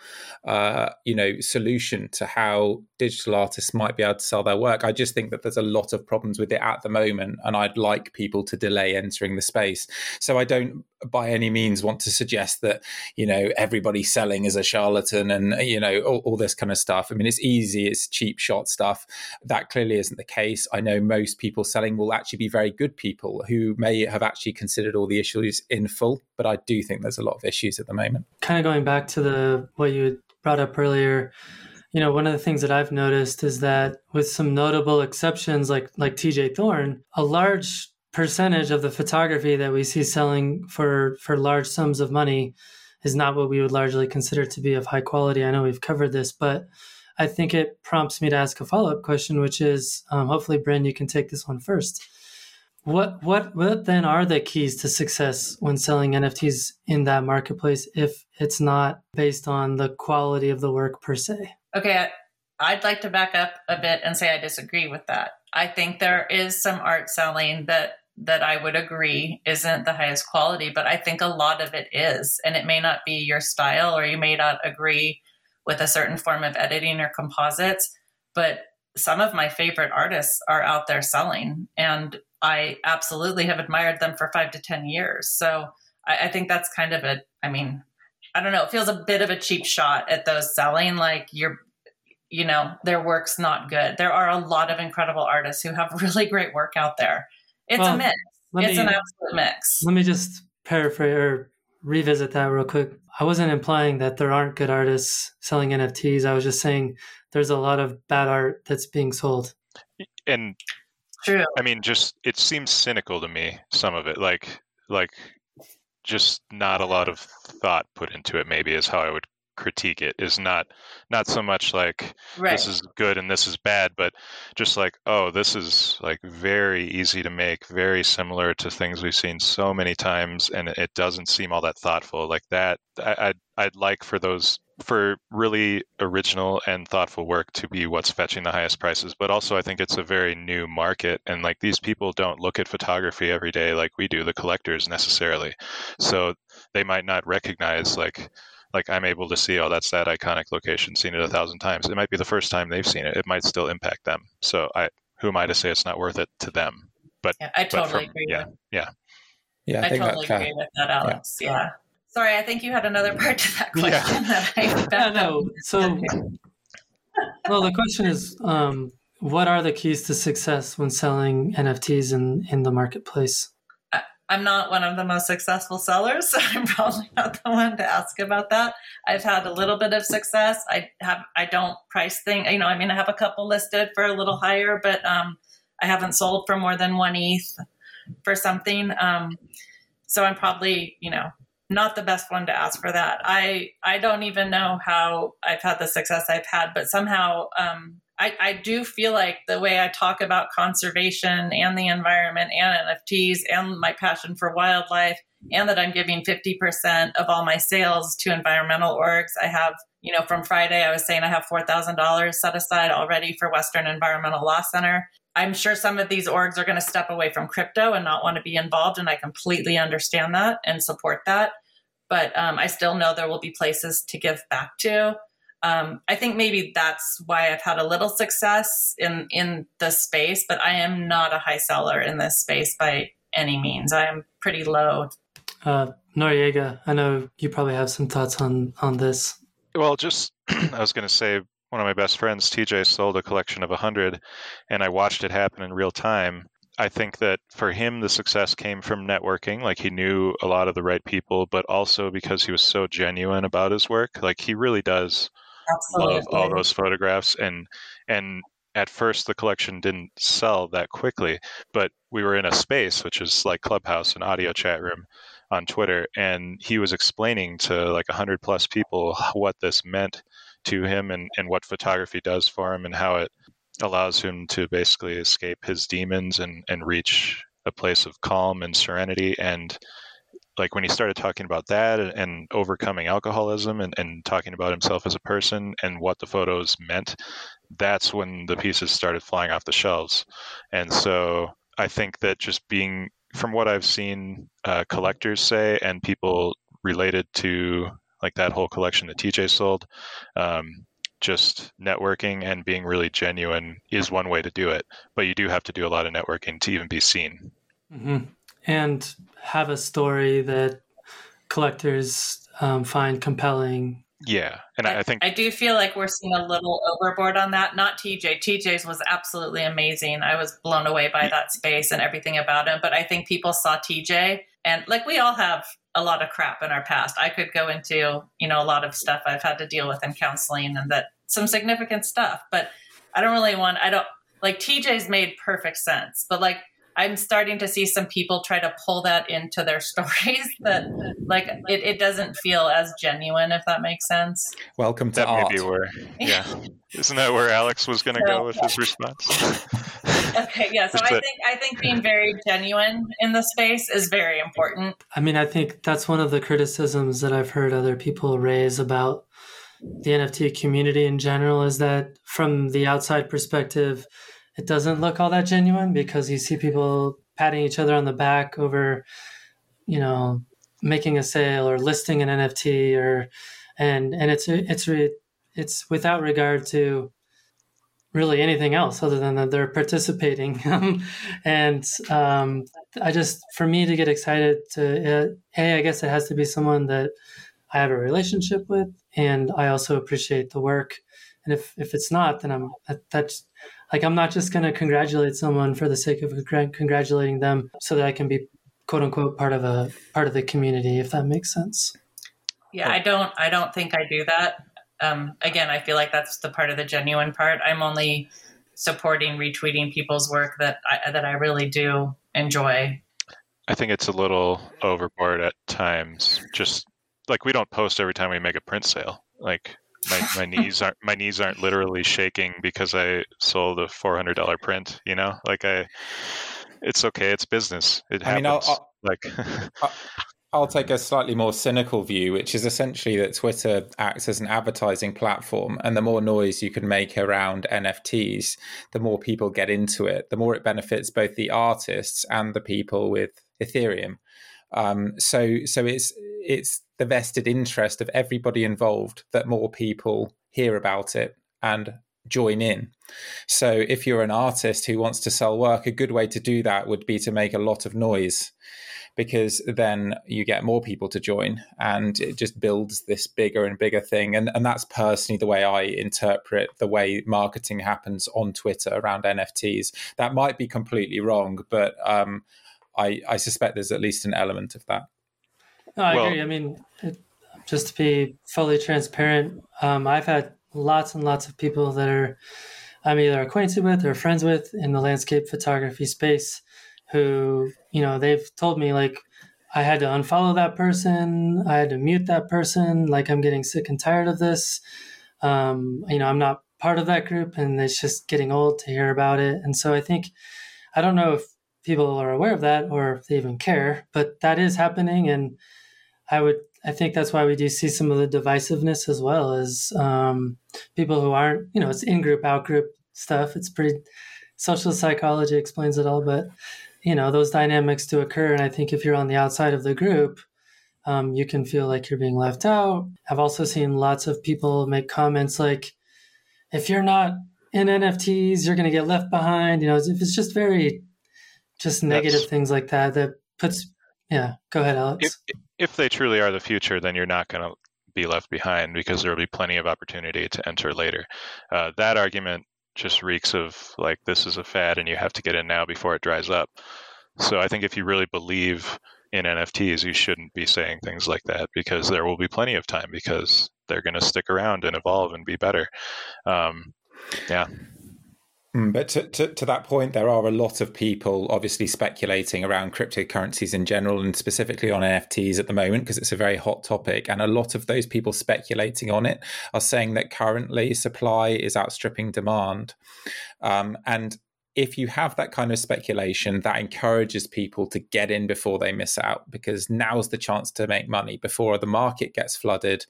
solution to how digital artists might be able to sell their work. I just think that there's a lot of problems with it at the moment, and I'd like people to delay entering the space. So I don't by any means want to suggest that, everybody selling is a charlatan and, all this kind of stuff. It's easy, it's cheap shot stuff. That clearly isn't the case. I know most people selling will actually be very good people who may have actually considered all the issues in full, but I do think there's a lot of issues at the moment. Kind of going back to what you brought up earlier, one of the things that I've noticed is that with some notable exceptions like TJ Thorne, a large percentage of the photography that we see selling for large sums of money is not what we would largely consider to be of high quality. I know we've covered this, but I think it prompts me to ask a follow-up question, which is, hopefully, Bryn, you can take this one first. What then are the keys to success when selling NFTs in that marketplace if it's not based on the quality of the work per se? Okay, I'd like to back up a bit and say I disagree with that. I think there is some art selling that I would agree isn't the highest quality, but I think a lot of it is, and it may not be your style, or you may not agree with a certain form of editing or composites, but some of my favorite artists are out there selling, and I absolutely have admired them for 5 to 10 years. So I think that's kind of it feels a bit of a cheap shot at those selling, like their work's not good. There are a lot of incredible artists who have really great work out there. It's a mix. It's an absolute mix. Let me just paraphrase or revisit that real quick. I wasn't implying that there aren't good artists selling NFTs. I was just saying there's a lot of bad art that's being sold. And true. I mean, just it seems cynical to me, some of it, like just not a lot of thought put into it, maybe, is how I would critique it. Is not so much like, right, this is good and this is bad, but just like, oh, this is like very easy to make, very similar to things we've seen so many times, and it doesn't seem all that thoughtful. Like that, I'd like for those, for really original and thoughtful work to be what's fetching the highest prices. But also I think it's a very new market, and like these people don't look at photography every day like we do, the collectors, necessarily, so they might not recognize like I'm able to see, oh, that's that iconic location, seen it 1,000 times. It might be the first time they've seen it. It might still impact them. So who am I to say it's not worth it to them? But yeah, I totally agree. Yeah. I totally agree with that, Alex. Yeah. Sorry, I think you had another part to that question. So, well, the question is, what are the keys to success when selling NFTs in the marketplace? I'm not one of the most successful sellers, so I'm probably not the one to ask about that. I've had a little bit of success. I don't price things. I have a couple listed for a little higher, but I haven't sold for more than 1 ETH for something. So I'm probably, not the best one to ask for that. I don't even know how I've had the success I've had, but somehow I do feel like the way I talk about conservation and the environment and NFTs and my passion for wildlife, and that I'm giving 50% of all my sales to environmental orgs. I have, from Friday, I was saying I have $4,000 set aside already for Western Environmental Law Center. I'm sure some of these orgs are going to step away from crypto and not want to be involved, and I completely understand that and support that. But I still know there will be places to give back to. I think maybe that's why I've had a little success in the space, but I am not a high seller in this space by any means. I am pretty low. Noriega, I know you probably have some thoughts on this. Well, I was going to say, one of my best friends, TJ, sold a collection of 100, and I watched it happen in real time. I think that for him, the success came from networking. Like, he knew a lot of the right people, but also because he was so genuine about his work. Like, he really does. Absolutely. Love all those photographs, and at first the collection didn't sell that quickly, but we were in a space which is like Clubhouse, an audio chat room on Twitter, and he was explaining to like 100 plus people what this meant to him and what photography does for him and how it allows him to basically escape his demons and reach a place of calm and serenity. And like, when he started talking about that and overcoming alcoholism and talking about himself as a person and what the photos meant, that's when the pieces started flying off the shelves. And so I think that just being, from what I've seen collectors say and people related to like that whole collection that TJ sold, just networking and being really genuine is one way to do it. But you do have to do a lot of networking to even be seen. Mm-hmm. And have a story that collectors find compelling. Yeah. And I think I do feel like we're seeing a little overboard on that. Not TJ. TJ's was absolutely amazing. I was blown away by that space and everything about him. But I think people saw TJ, and like, we all have a lot of crap in our past. I could go into, a lot of stuff I've had to deal with in counseling, and that some significant stuff, but I don't like TJ's made perfect sense, but like, I'm starting to see some people try to pull that into their stories that like it doesn't feel as genuine, if that makes sense. Welcome to that art. Maybe where, yeah. Isn't that where Alex was going to go with his response? Okay, yeah. So I think being very genuine in the space is very important. I mean, I think that's one of the criticisms that I've heard other people raise about the NFT community in general is that from the outside perspective, it doesn't look all that genuine because you see people patting each other on the back over, you know, making a sale or listing an NFT or, and it's without regard to really anything else other than that they're participating. For me to get excited to, I guess it has to be someone that I have a relationship with, and I also appreciate the work. And if it's not, then I'm not just going to congratulate someone for the sake of congratulating them so that I can be quote unquote part of the community, if that makes sense. Yeah. I don't think I do that. Again, I feel like that's the part of the genuine part. I'm only supporting, retweeting people's work that I really do enjoy. I think it's a little overboard at times. Just like we don't post every time we make a print sale. Like my knees aren't literally shaking because I sold a $400 print. You know, like it's okay. It's business. It happens. I'll take a slightly more cynical view, which is essentially that Twitter acts as an advertising platform, and the more noise you can make around NFTs, the more people get into it, the more it benefits both the artists and the people with Ethereum. So it's the vested interest of everybody involved that more people hear about it and join in. So if you're an artist who wants to sell work, a good way to do that would be to make a lot of noise, because then you get more people to join and it just builds this bigger and bigger thing. And that's personally the way I interpret the way marketing happens on Twitter around NFTs. That might be completely wrong, but I suspect there's at least an element of that. No, I agree. I mean, just to be fully transparent, I've had lots and lots of people that I'm either acquainted with or friends with in the landscape photography space who, you know, they've told me like, I had to unfollow that person. I had to mute that person. Like, I'm getting sick and tired of this. You know, I'm not part of that group, and it's just getting old to hear about it. And so I think, I don't know if people are aware of that or if they even care, but that is happening. And I think that's why we do see some of the divisiveness as well as people who aren't, you know, it's in-group, out-group stuff. It's pretty, social psychology explains it all, but, you know, those dynamics do occur. And I think if you're on the outside of the group, you can feel like you're being left out. I've also seen lots of people make comments like, if you're not in NFTs, you're going to get left behind. You know, if it's just very, just negative things like that, that puts, yeah, go ahead, Alex. If they truly are the future, then you're not going to be left behind because there will be plenty of opportunity to enter later. That argument just reeks of like, this is a fad and you have to get in now before it dries up. So I think if you really believe in NFTs, you shouldn't be saying things like that because there will be plenty of time because they're going to stick around and evolve and be better. Yeah. But to that point, there are a lot of people obviously speculating around cryptocurrencies in general and specifically on NFTs at the moment because it's a very hot topic. And a lot of those people speculating on it are saying that currently supply is outstripping demand. And if you have that kind of speculation, that encourages people to get in before they miss out, because now's the chance to make money before the market gets flooded.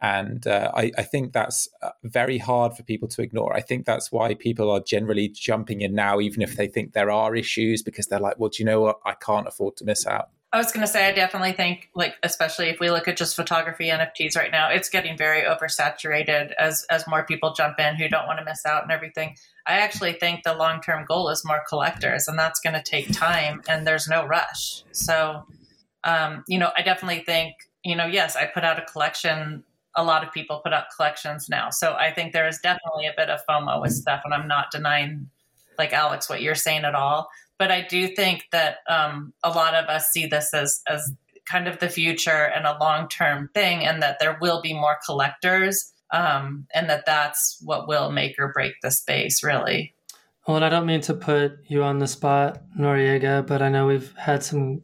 And I think that's very hard for people to ignore. I think that's why people are generally jumping in now, even if they think there are issues, because they're like, well, do you know what? I can't afford to miss out. I was going to say, I definitely think, like, especially if we look at just photography NFTs right now, it's getting very oversaturated as more people jump in who don't want to miss out and everything. I actually think the long-term goal is more collectors, and that's going to take time, and there's no rush. So, you know, I definitely think, you know, yes, I put out a collection. A lot of people put out collections now. So I think there is definitely a bit of FOMO with stuff, and I'm not denying, like, Alex, what you're saying at all. But I do think that a lot of us see this as kind of the future and a long-term thing, and that there will be more collectors, and that's what will make or break the space, really. Well, and I don't mean to put you on the spot, Noriega, but I know we've had some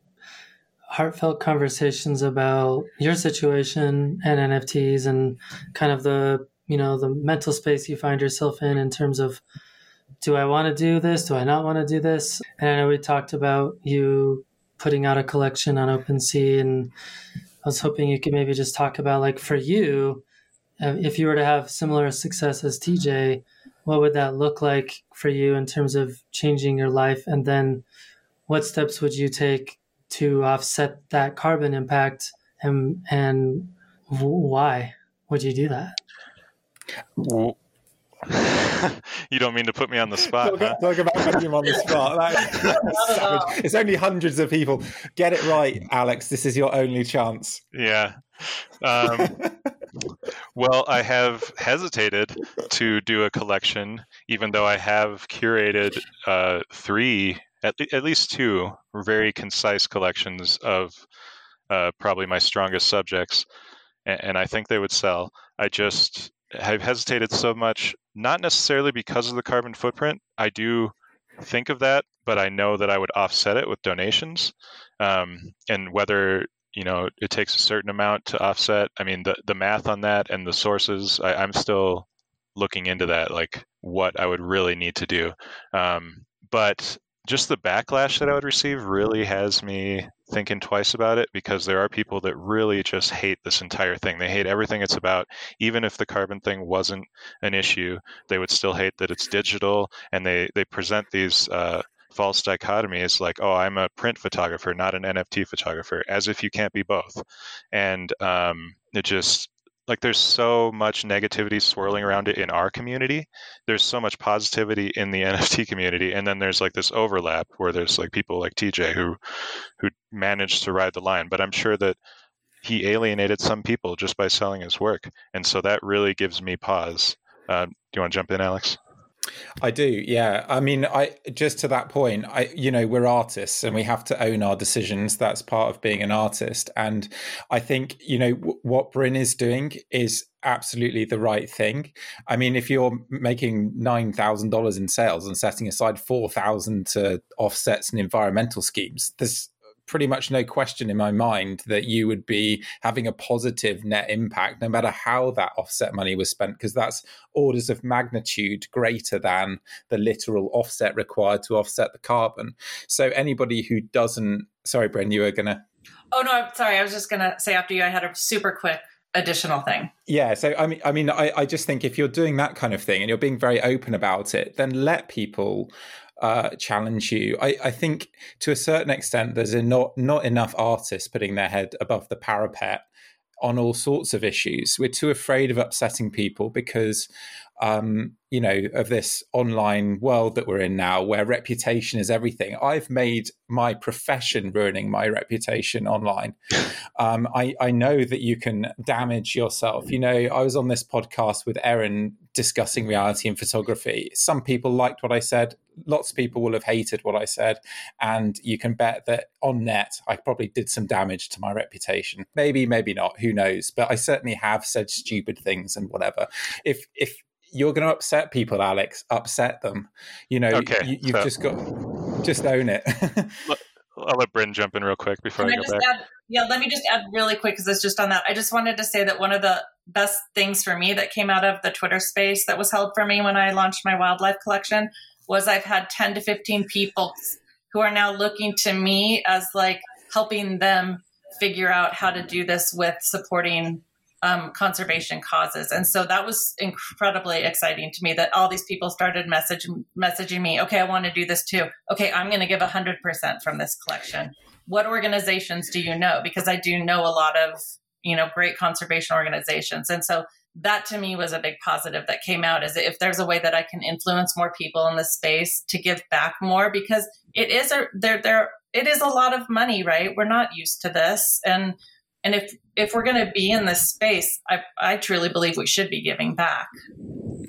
heartfelt conversations about your situation and NFTs and kind of the, you know, the mental space you find yourself in terms of, do I want to do this? Do I not want to do this? And I know we talked about you putting out a collection on OpenSea, and I was hoping you could maybe just talk about, like, for you, if you were to have similar success as TJ, what would that look like for you in terms of changing your life? And then what steps would you take to offset that carbon impact, and why would you do that? Well, you don't mean to put me on the spot. Talk about putting him on the spot. That is savage. It's only hundreds of people. Get it right, Alex. This is your only chance. Yeah. Well, I have hesitated to do a collection, even though I have curated three, at least two very concise collections of probably my strongest subjects, and I think they would sell. I just have hesitated so much, not necessarily because of the carbon footprint. I do think of that, but I know that I would offset it with donations, and whether, you know, it takes a certain amount to offset. I mean, the math on that and the sources, I'm still looking into that, like what I would really need to do. But just the backlash that I would receive really has me thinking twice about it, because there are people that really just hate this entire thing. They hate everything it's about. Even if the carbon thing wasn't an issue, they would still hate that it's digital, and they present these false dichotomies, like, oh, I'm a print photographer, not an NFT photographer, as if you can't be both. And it just, like, there's so much negativity swirling around it in our community. There's so much positivity in the NFT community. And then there's like this overlap where there's like people like TJ who managed to ride the line. But I'm sure that he alienated some people just by selling his work. And so that really gives me pause. Do you want to jump in, Alex? I do, yeah. I mean, just to that point, you know, we're artists and we have to own our decisions. That's part of being an artist. And I think, you know, what Bryn is doing is absolutely the right thing. I mean, if you're making $9,000 in sales and setting aside $4,000 to offsets and environmental schemes, there's pretty much no question in my mind that you would be having a positive net impact, no matter how that offset money was spent, because that's orders of magnitude greater than the literal offset required to offset the carbon. So anybody who doesn't... Sorry, Bryn, you were going to... Oh, no, I'm sorry. I was just going to say after you, I had a super quick additional thing. Yeah. So, I mean, I just think if you're doing that kind of thing and you're being very open about it, then let people... challenge you. I think to a certain extent there's not enough artists putting their head above the parapet on all sorts of issues. We're too afraid of upsetting people because you know, of this online world that we're in now where reputation is everything. I've made my profession ruining my reputation online. I know that you can damage yourself. You know, I was on this podcast with Erin discussing reality and photography. Some people liked what I said. Lots of people will have hated what I said. And you can bet that on net, I probably did some damage to my reputation. Maybe, maybe not. Who knows? But I certainly have said stupid things and whatever. If you're going to upset people, Alex, upset them. You know, okay, you've just own it. I'll let Bryn jump in real quick before I go back. Let me just add really quick, because it's just on that. I just wanted to say that one of the best things for me that came out of the Twitter space that was held for me when I launched my wildlife collection was I've had 10 to 15 people who are now looking to me as like helping them figure out how to do this with supporting conservation causes. And so that was incredibly exciting to me, that all these people started messaging me, okay, I want to do this too. Okay, I'm going to give 100% from this collection. What organizations do you know? Because I do know a lot of, you know, great conservation organizations. And so that to me was a big positive that came out, is if there's a way that I can influence more people in this space to give back more, because it is a lot of money, right? We're not used to this. And if we're going to be in this space, I truly believe we should be giving back.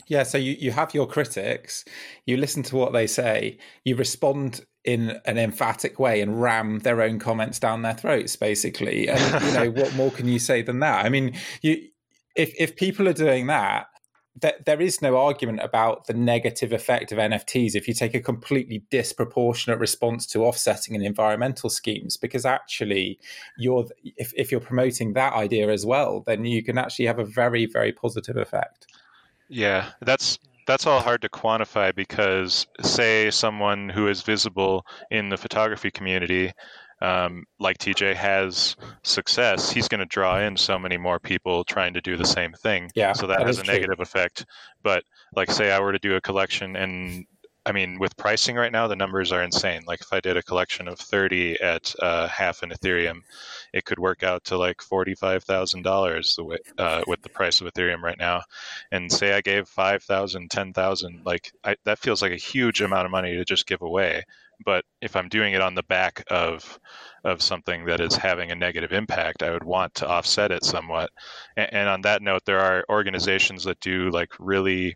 Yeah, so you have your critics, you listen to what they say, you respond in an emphatic way and ram their own comments down their throats, basically. And, you know, what more can you say than that? I mean, if people are doing that, there is no argument about the negative effect of NFTs if you take a completely disproportionate response to offsetting and environmental schemes, because actually you're if you're promoting that idea as well, then you can actually have a very, very positive effect. Yeah, that's all hard to quantify, because say someone who is visible in the photography community, like TJ, has success, he's going to draw in so many more people trying to do the same thing. Yeah, so that has a negative effect. But like, say I were to do a collection, and I mean, with pricing right now, the numbers are insane. Like if I did a collection of 30 at half an Ethereum, it could work out to like $45,000 with the price of Ethereum right now. And say I gave 5,000, 10,000, like that feels like a huge amount of money to just give away. But if I'm doing it on the back of something that is having a negative impact, I would want to offset it somewhat. And on that note, there are organizations that do like really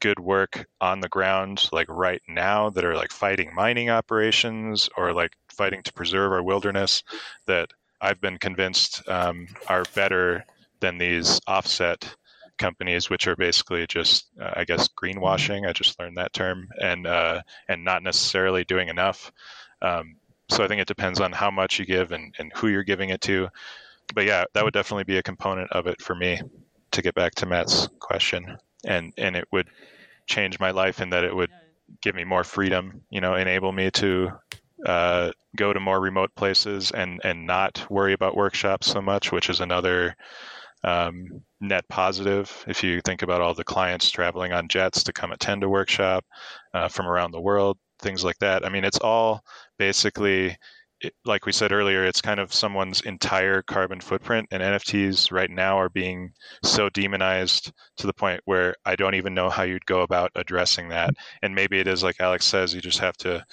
good work on the ground, like right now, that are like fighting mining operations or like fighting to preserve our wilderness, that I've been convinced are better than these offset companies, which are basically just, I guess, greenwashing. I just learned that term, and not necessarily doing enough. So I think it depends on how much you give and who you're giving it to. But yeah, that would definitely be a component of it for me, to get back to Matt's question. And it would change my life in that it would give me more freedom, you know, enable me to go to more remote places and not worry about workshops so much, which is another net positive. If you think about all the clients traveling on jets to come attend a workshop from around the world, things like that. I mean, it's all basically, like we said earlier, it's kind of someone's entire carbon footprint, and NFTs right now are being so demonized to the point where I don't even know how you'd go about addressing that. And maybe it is like Alex says, you just have to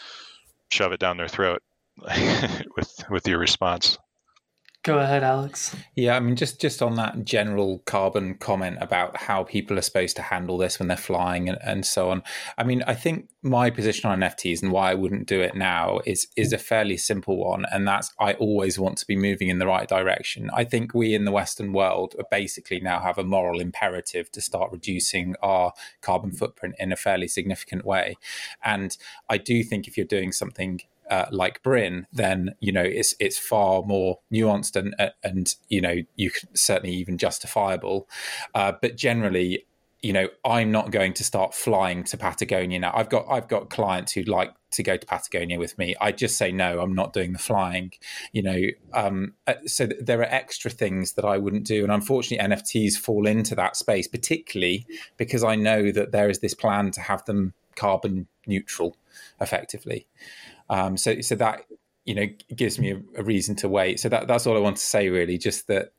shove it down their throat with your response. Go ahead, Alex. Yeah, I mean, just on that general carbon comment about how people are supposed to handle this when they're flying and so on. I mean, I think my position on NFTs and why I wouldn't do it now is a fairly simple one. And that's, I always want to be moving in the right direction. I think we in the Western world basically now have a moral imperative to start reducing our carbon footprint in a fairly significant way. And I do think if you're doing something like Bryn, then, you know, it's far more nuanced and you know, you can certainly even justifiable. But generally, you know, I'm not going to start flying to Patagonia now. I've got clients who'd like to go to Patagonia with me. I just say, no, I'm not doing the flying, you know. So there are extra things that I wouldn't do. And unfortunately, NFTs fall into that space, particularly because I know that there is this plan to have them carbon neutral effectively. So that, you know, gives me a reason to wait. So that's all I want to say, really, just that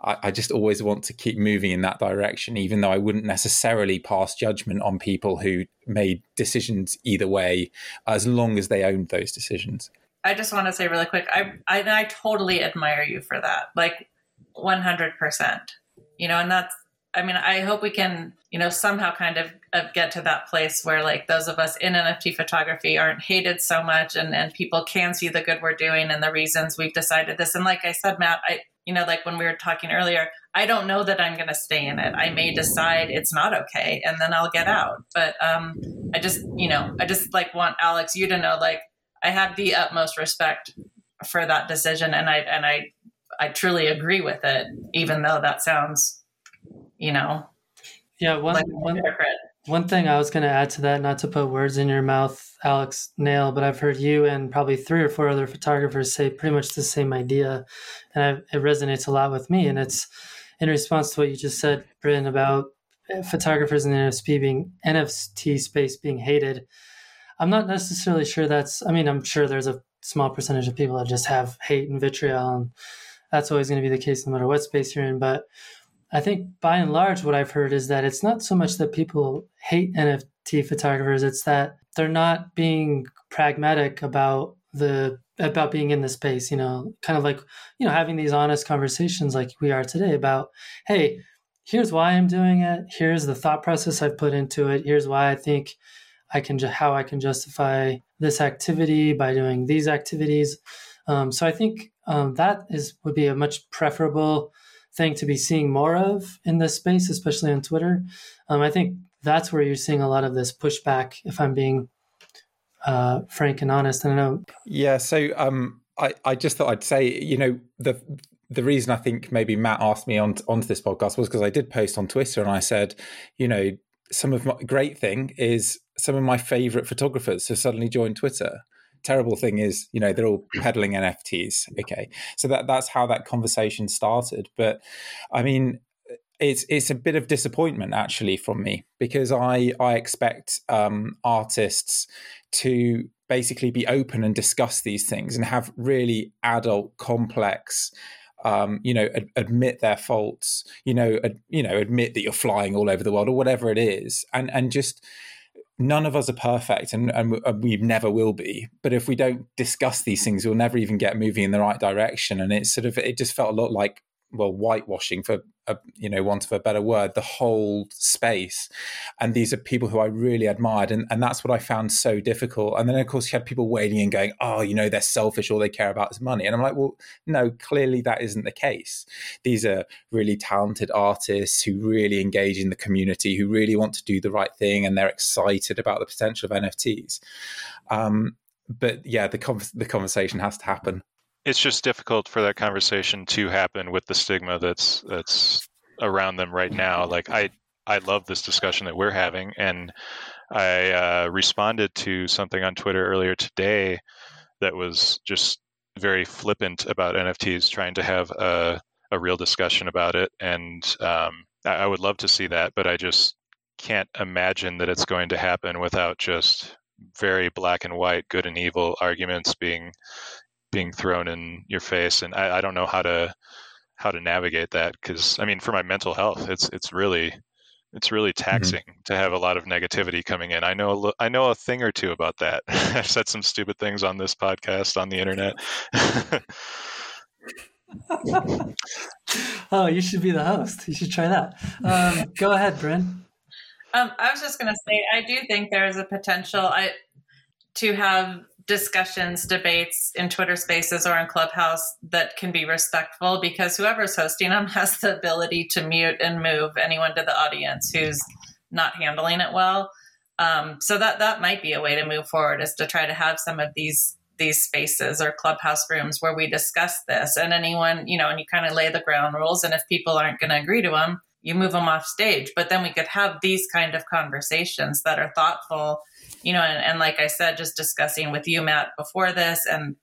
I just always want to keep moving in that direction, even though I wouldn't necessarily pass judgment on people who made decisions either way, as long as they owned those decisions. I just want to say really quick, I totally admire you for that, like 100%, you know, and that's, I mean, I hope we can, you know, somehow kind of get to that place where like those of us in NFT photography aren't hated so much, and people can see the good we're doing and the reasons we've decided this. And like I said, Matt, you know, like when we were talking earlier, I don't know that I'm going to stay in it. I may decide it's not okay, and then I'll get out. But I just, you know, I just like want Alex, you to know, like I have the utmost respect for that decision. And I truly agree with it, even though that sounds, you know, yeah. One thing I was going to add to that, not to put words in your mouth, Alex Nail, but I've heard you and probably 3 or 4 other photographers say pretty much the same idea, and it resonates a lot with me. And it's in response to what you just said, Bryn, about photographers in the NFT space being hated. I'm not necessarily sure that's. I mean, I'm sure there's a small percentage of people that just have hate and vitriol, and that's always going to be the case no matter what space you're in, but I think by and large, what I've heard is that it's not so much that people hate NFT photographers, it's that they're not being pragmatic about being in the space, you know, kind of like, you know, having these honest conversations like we are today about, hey, here's why I'm doing it. Here's the thought process I've put into it. Here's why I think how I can justify this activity by doing these activities. So I think that would be a much preferable thing to be seeing more of in this space, especially on Twitter. I think that's where you're seeing a lot of this pushback, if I'm being frank and honest. I don't know. Yeah. So I just thought I'd say, you know, the reason I think maybe Matt asked me onto this podcast was because I did post on Twitter and I said, you know, some of my favorite photographers have suddenly joined Twitter. Terrible thing is, you know, they're all peddling NFTs. Okay. So that's how that conversation started. But I mean, it's a bit of disappointment actually from me, because I expect artists to basically be open and discuss these things and have really adult, complex, you know, admit their faults, admit that you're flying all over the world or whatever it is. And just, none of us are perfect and we never will be. But if we don't discuss these things, we'll never even get moving in the right direction. And it just felt a lot like, well, whitewashing for, want of a better word, the whole space. And these are people who I really admired. And that's what I found so difficult. And then, of course, you had people waiting and going, oh, you know, they're selfish. All they care about is money. And I'm like, well, no, clearly that isn't the case. These are really talented artists who really engage in the community, who really want to do the right thing. And they're excited about the potential of NFTs. But yeah, the conversation has to happen. It's just difficult for that conversation to happen with the stigma that's around them right now. Like I love this discussion that we're having, and I responded to something on Twitter earlier today that was just very flippant about NFTs, trying to have a real discussion about it. And I would love to see that, but I just can't imagine that it's going to happen without just very black and white, good and evil arguments being thrown in your face. And I don't know how to navigate that, because I mean, for my mental health, it's really taxing to have a lot of negativity coming in. I know a thing or two about that. I've said some stupid things on this podcast, on the internet. Oh, you should be the host. You should try that. Go ahead, Bryn. I was just going to say, I do think there is a potential to have discussions, debates in Twitter Spaces or in Clubhouse that can be respectful, because whoever's hosting them has the ability to mute and move anyone to the audience who's not handling it well. So that might be a way to move forward, is to try to have some of these spaces or Clubhouse rooms where we discuss this, and anyone, and you kind of lay the ground rules. And if people aren't going to agree to them, you move them off stage. But then we could have these kind of conversations that are thoughtful, and like I said, just discussing with you, Matt, before this and,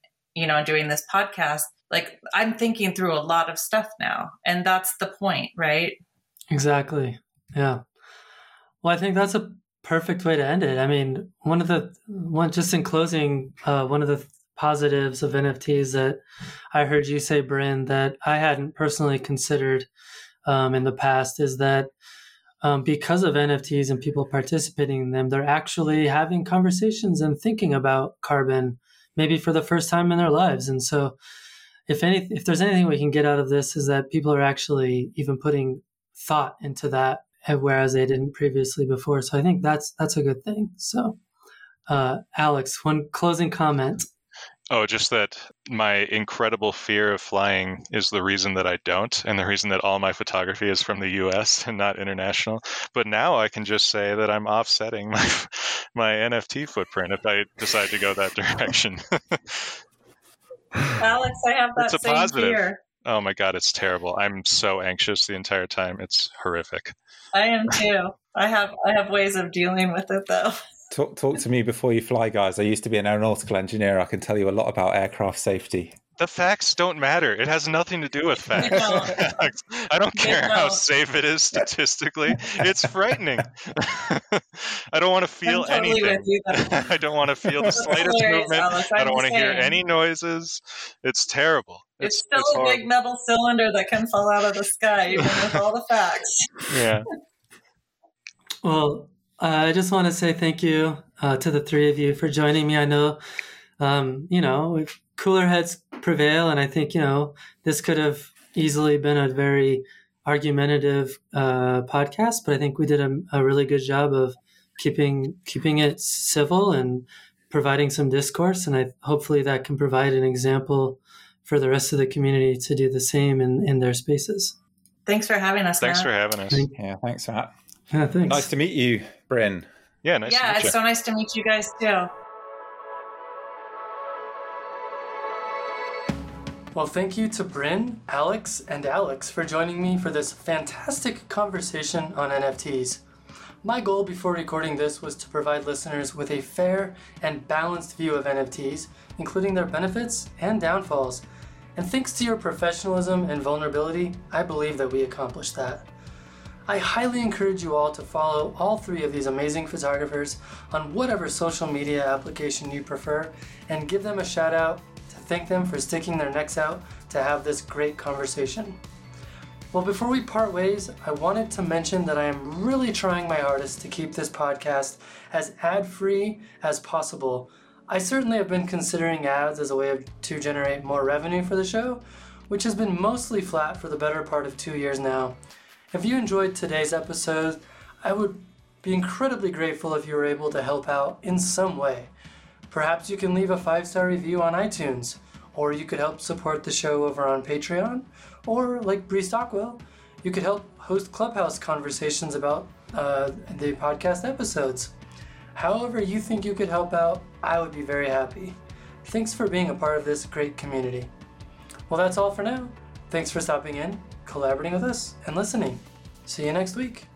doing this podcast, like I'm thinking through a lot of stuff now, and that's the point, right? Exactly. Yeah. Well, I think that's a perfect way to end it. I mean, one of the positives of NFTs that I heard you say, Bryn, that I hadn't personally considered in the past, is that because of NFTs and people participating in them, they're actually having conversations and thinking about carbon, maybe for the first time in their lives. And so if there's anything we can get out of this, is that people are actually even putting thought into that, whereas they didn't previously before. So I think that's a good thing. So Alex, one closing comment. Oh, just that my incredible fear of flying is the reason that I don't, and the reason that all my photography is from the U.S. and not international. But now I can just say that I'm offsetting my NFT footprint if I decide to go that direction. Alex, I have that same positive fear. Oh my God, it's terrible. I'm so anxious the entire time. It's horrific. I am too. I have ways of dealing with it though. Talk to me before you fly, guys. I used to be an aeronautical engineer. I can tell you a lot about aircraft safety. The facts don't matter. It has nothing to do with facts. No. I don't care how safe it is statistically. It's frightening. I don't want to feel anything. I don't want to feel the slightest movement. Alex, I don't want to hear any noises. It's terrible. It's still a big metal cylinder that can fall out of the sky, even with all the facts. Yeah. Well, I just want to say thank you to the three of you for joining me. I know, cooler heads prevail, and I think, this could have easily been a very argumentative podcast, but I think we did a really good job of keeping it civil and providing some discourse, and hopefully that can provide an example for the rest of the community to do the same in their spaces. Thanks for having us. Thanks, Matt. Yeah, thanks, Matt. Yeah, thanks. Nice to meet you, Bryn. Yeah, nice to meet you. Yeah, it's so nice to meet you guys too. Well, thank you to Bryn, Alex, and Alex for joining me for this fantastic conversation on NFTs. My goal before recording this was to provide listeners with a fair and balanced view of NFTs, including their benefits and downfalls. And thanks to your professionalism and vulnerability, I believe that we accomplished that. I highly encourage you all to follow all three of these amazing photographers on whatever social media application you prefer and give them a shout out. Thank them for sticking their necks out to have this great conversation. Well, before we part ways, I wanted to mention that I am really trying my hardest to keep this podcast as ad-free as possible. I certainly have been considering ads as a way to generate more revenue for the show, which has been mostly flat for the better part of 2 years now. If you enjoyed today's episode, I would be incredibly grateful if you were able to help out in some way. Perhaps you can leave a 5-star review on iTunes, or you could help support the show over on Patreon, or like Bree Stockwell, you could help host Clubhouse conversations about the podcast episodes. However you think you could help out, I would be very happy. Thanks for being a part of this great community. Well, that's all for now. Thanks for stopping in, collaborating with us, and listening. See you next week.